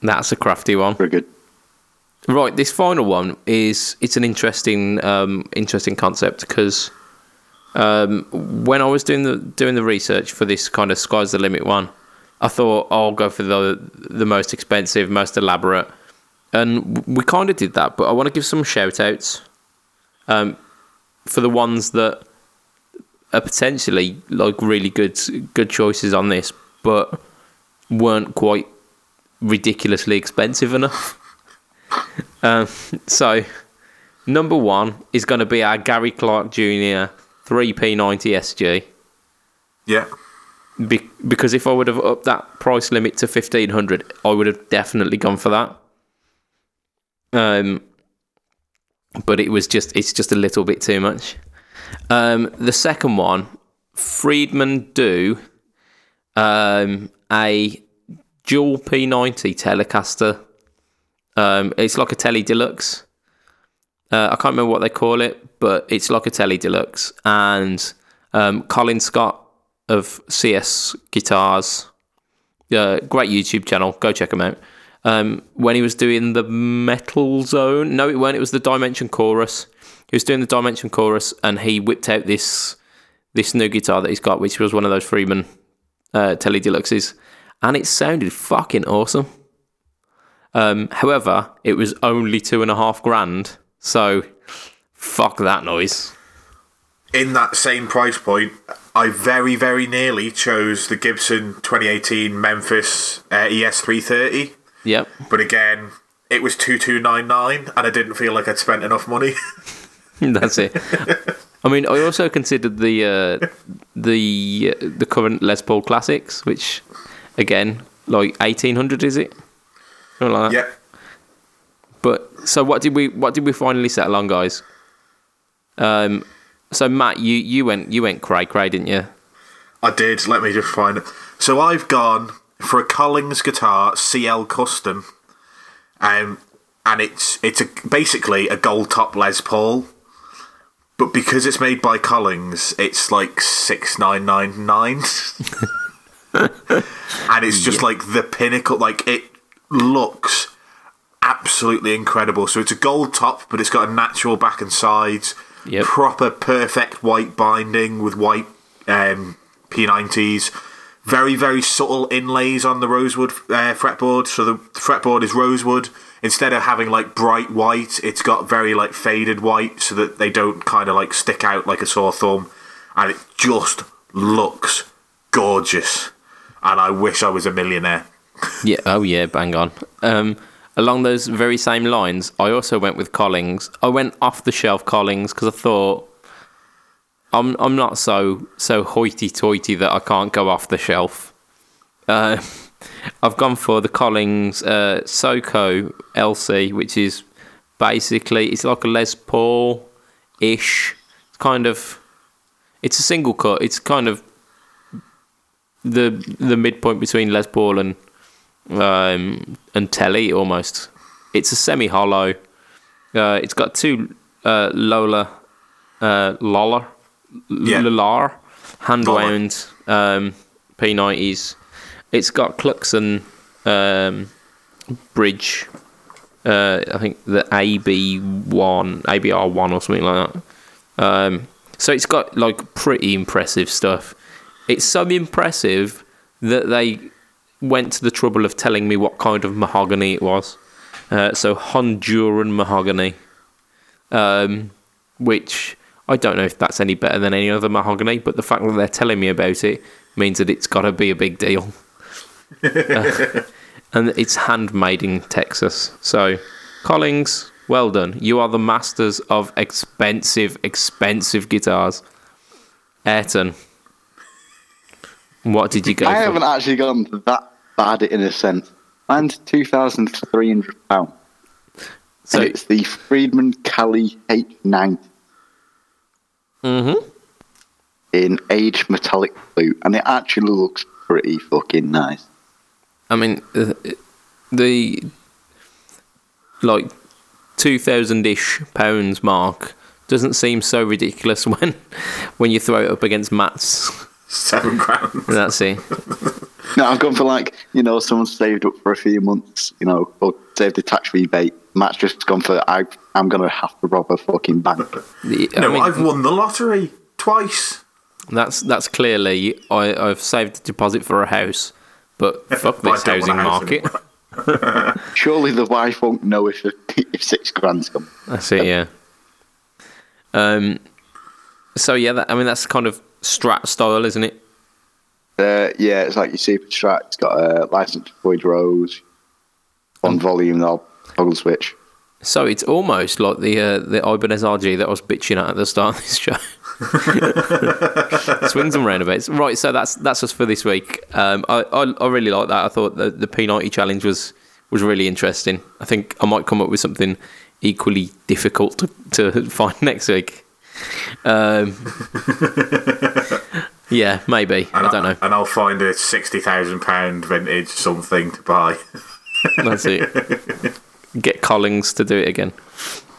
That's a crafty one. Very good. Right, this final one is it's an interesting um, interesting concept because um, when I was doing the doing the research for this kind of sky's the limit one, I thought I'll go for the the most expensive, most elaborate, and we kind of did that. But I want to give some shout outs um, for the ones that are potentially like really good good choices on this, but weren't quite ridiculously expensive enough. Um, so, number one is going to be our Gary Clark Junior three P ninety S G. Yeah. Be- because if I would have upped that price limit to fifteen hundred, I would have definitely gone for that. Um, but it was just, it's just a little bit too much. Um, the second one, Friedman Do, um, a dual P ninety Telecaster. Um, it's like a Tele Deluxe. Uh, I can't remember what they call it, but it's like a Tele Deluxe. And um, Colin Scott of C S Guitars, uh, great YouTube channel. Go check him out. Um, when he was doing the Metal Zone, no, it weren't. It was the Dimension Chorus. He was doing the Dimension Chorus, and he whipped out this this new guitar that he's got, which was one of those Freeman uh, Tele Deluxes, and it sounded fucking awesome. Um, however, it was only two and a half grand, so fuck that noise. In that same price point, I very, very nearly chose the Gibson twenty eighteen Memphis uh, E S three thirty. Yep. But again, it was two thousand two hundred ninety-nine dollars, and I didn't feel like I'd spent enough money. That's it. I mean, I also considered the uh, the uh, the current Les Paul Classics, which, again, like eighteen hundred dollars, is it? Like yeah. But so what did we what did we finally settle on, guys? Um so Matt, you, you went you went cray cray, didn't you? I did, let me just find it. So I've gone for a Collins guitar C L Custom. Um and it's it's a, basically a gold top Les Paul. But because it's made by Collins, it's like six thousand nine hundred ninety-nine. And it's just yeah. like the pinnacle, like it looks absolutely incredible. So it's a gold top, but it's got a natural back and sides. Yep. Proper perfect white binding with white um, P nineties. Very, very subtle inlays on the rosewood uh, fretboard. So the fretboard is rosewood. Instead of having like bright white, it's got very like faded white so that they don't kind of like stick out like a sore thumb. And it just looks gorgeous. And I wish I was a millionaire. Yeah. Oh, yeah. Bang on. Um, along those very same lines, I also went with Collings. I went off the shelf Collings because I thought, I'm I'm not so so hoity-toity that I can't go off the shelf. Uh, I've gone for the Collings uh, SoCo L C, which is basically, it's like a Les Paul-ish. It's kind of, it's a single cut. It's kind of the the midpoint between Les Paul and um, and Tele almost. It's a semi-hollow. Uh, it's got two uh, Lola uh, Lola. Yeah. Lular hand wound um, P nineties. It's got Cluxon um, bridge. Uh, I think the A B one, A B R one or something like that. Um, so it's got like pretty impressive stuff. It's so impressive that they went to the trouble of telling me what kind of mahogany it was. Uh, so Honduran mahogany, um, which. I don't know if that's any better than any other mahogany, but the fact that they're telling me about it means that it's got to be a big deal. uh, and it's handmade in Texas. So, Collings, well done. You are the masters of expensive, expensive guitars. Ayrton, what did you go I for? I haven't actually gone that bad in a sense. And two thousand three hundred pounds. So and it's the Friedman Cali H ninety. Mm-hmm. In aged metallic blue, and it actually looks pretty fucking nice. I mean, uh, the like two thousand ish pounds mark doesn't seem so ridiculous when when you throw it up against Matt's seven grand. That's it. No, I've gone for like you know someone saved up for a few months, you know, or saved a tax rebate. Matt's just gone for, I, I'm going to have to rob a fucking bank. The, no, mean, I've won the lottery twice. That's that's clearly, I, I've saved a deposit for a house, but fuck this housing market. House Surely the wife won't know if, if six grand's gone. I see, yeah. Um. So, yeah, that, I mean, that's kind of Strat style, isn't it? Uh, yeah, it's like your Super Strat. It's got a license to Floyd Rose, one volume knob. Toggle switch. So it's almost like the uh, the Ibanez R G that I was bitching at at the start of this show. Swings and roundabouts. Right, so that's that's us for this week. Um, I, I I really like that. I thought the, the P ninety challenge was, was really interesting. I think I might come up with something equally difficult to, to find next week. Um, yeah, maybe. And I don't I, know. And I'll find a sixty thousand pounds vintage something to buy. That's it. Get Collings to do it again.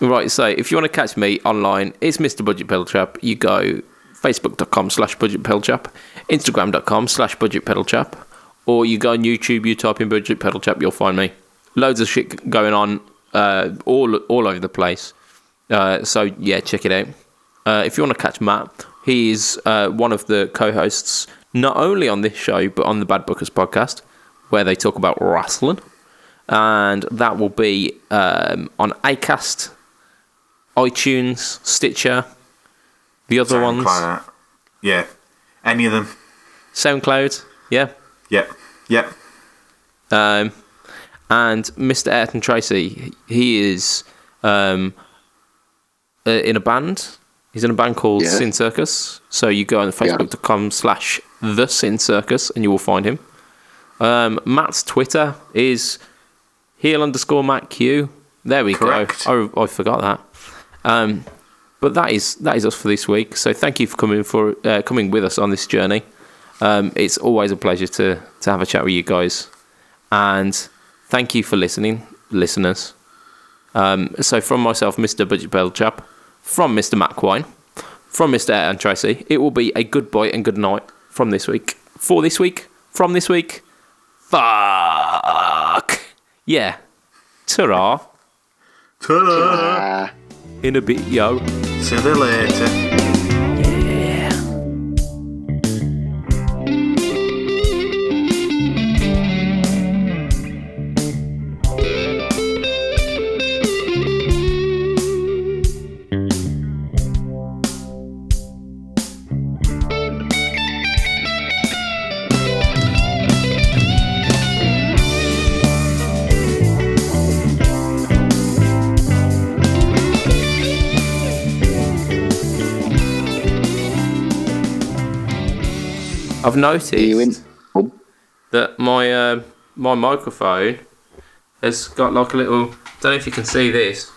Right, so if you want to catch me online, it's Mister Budget Pedal Chap. You go facebook.com slash budget pedal chap, instagram.com slash budget pedal chap, or you go on YouTube, you type in budget pedal chap, you'll find me. Loads of shit going on uh, all all over the place. Uh, so, yeah, check it out. Uh, if you want to catch Matt, he is uh, one of the co-hosts, not only on this show, but on the Bad Bookers podcast, where they talk about wrestling. And that will be um, on Acast, iTunes, Stitcher, the other SoundCloud. ones. Yeah, any of them. SoundCloud, yeah. Yep, yep. Um, and Mister Ayrton Tracy, he is um, uh, in a band. He's in a band called yeah. Sin Circus. So you go on facebook.com slash the Sin Circus and you will find him. Um, Matt's Twitter is... Heel underscore Matt Q. There we Correct. go. I, I forgot that. Um, but that is that is us for this week. So thank you for coming for uh, coming with us on this journey. Um, it's always a pleasure to to have a chat with you guys, and thank you for listening, listeners. Um, so from myself, Mister Budget Pedal Chap, from Mister Matt Quine, from Mister Ayrton Tracy, it will be a goodbye and good night from this week, for this week, from this week. Fuck. Yeah. Ta-ra. Ta-ra. Ta-ra. In a bit, yo. See you later. I've noticed oh. that my um, my microphone has got like a little, I don't know if you can see this,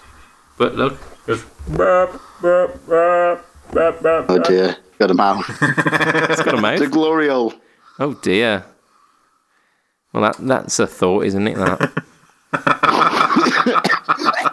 but look. Oh dear, got a mouth. It's got a mouth. The gloriole. Oh dear. Well, that that's a thought, isn't it, that?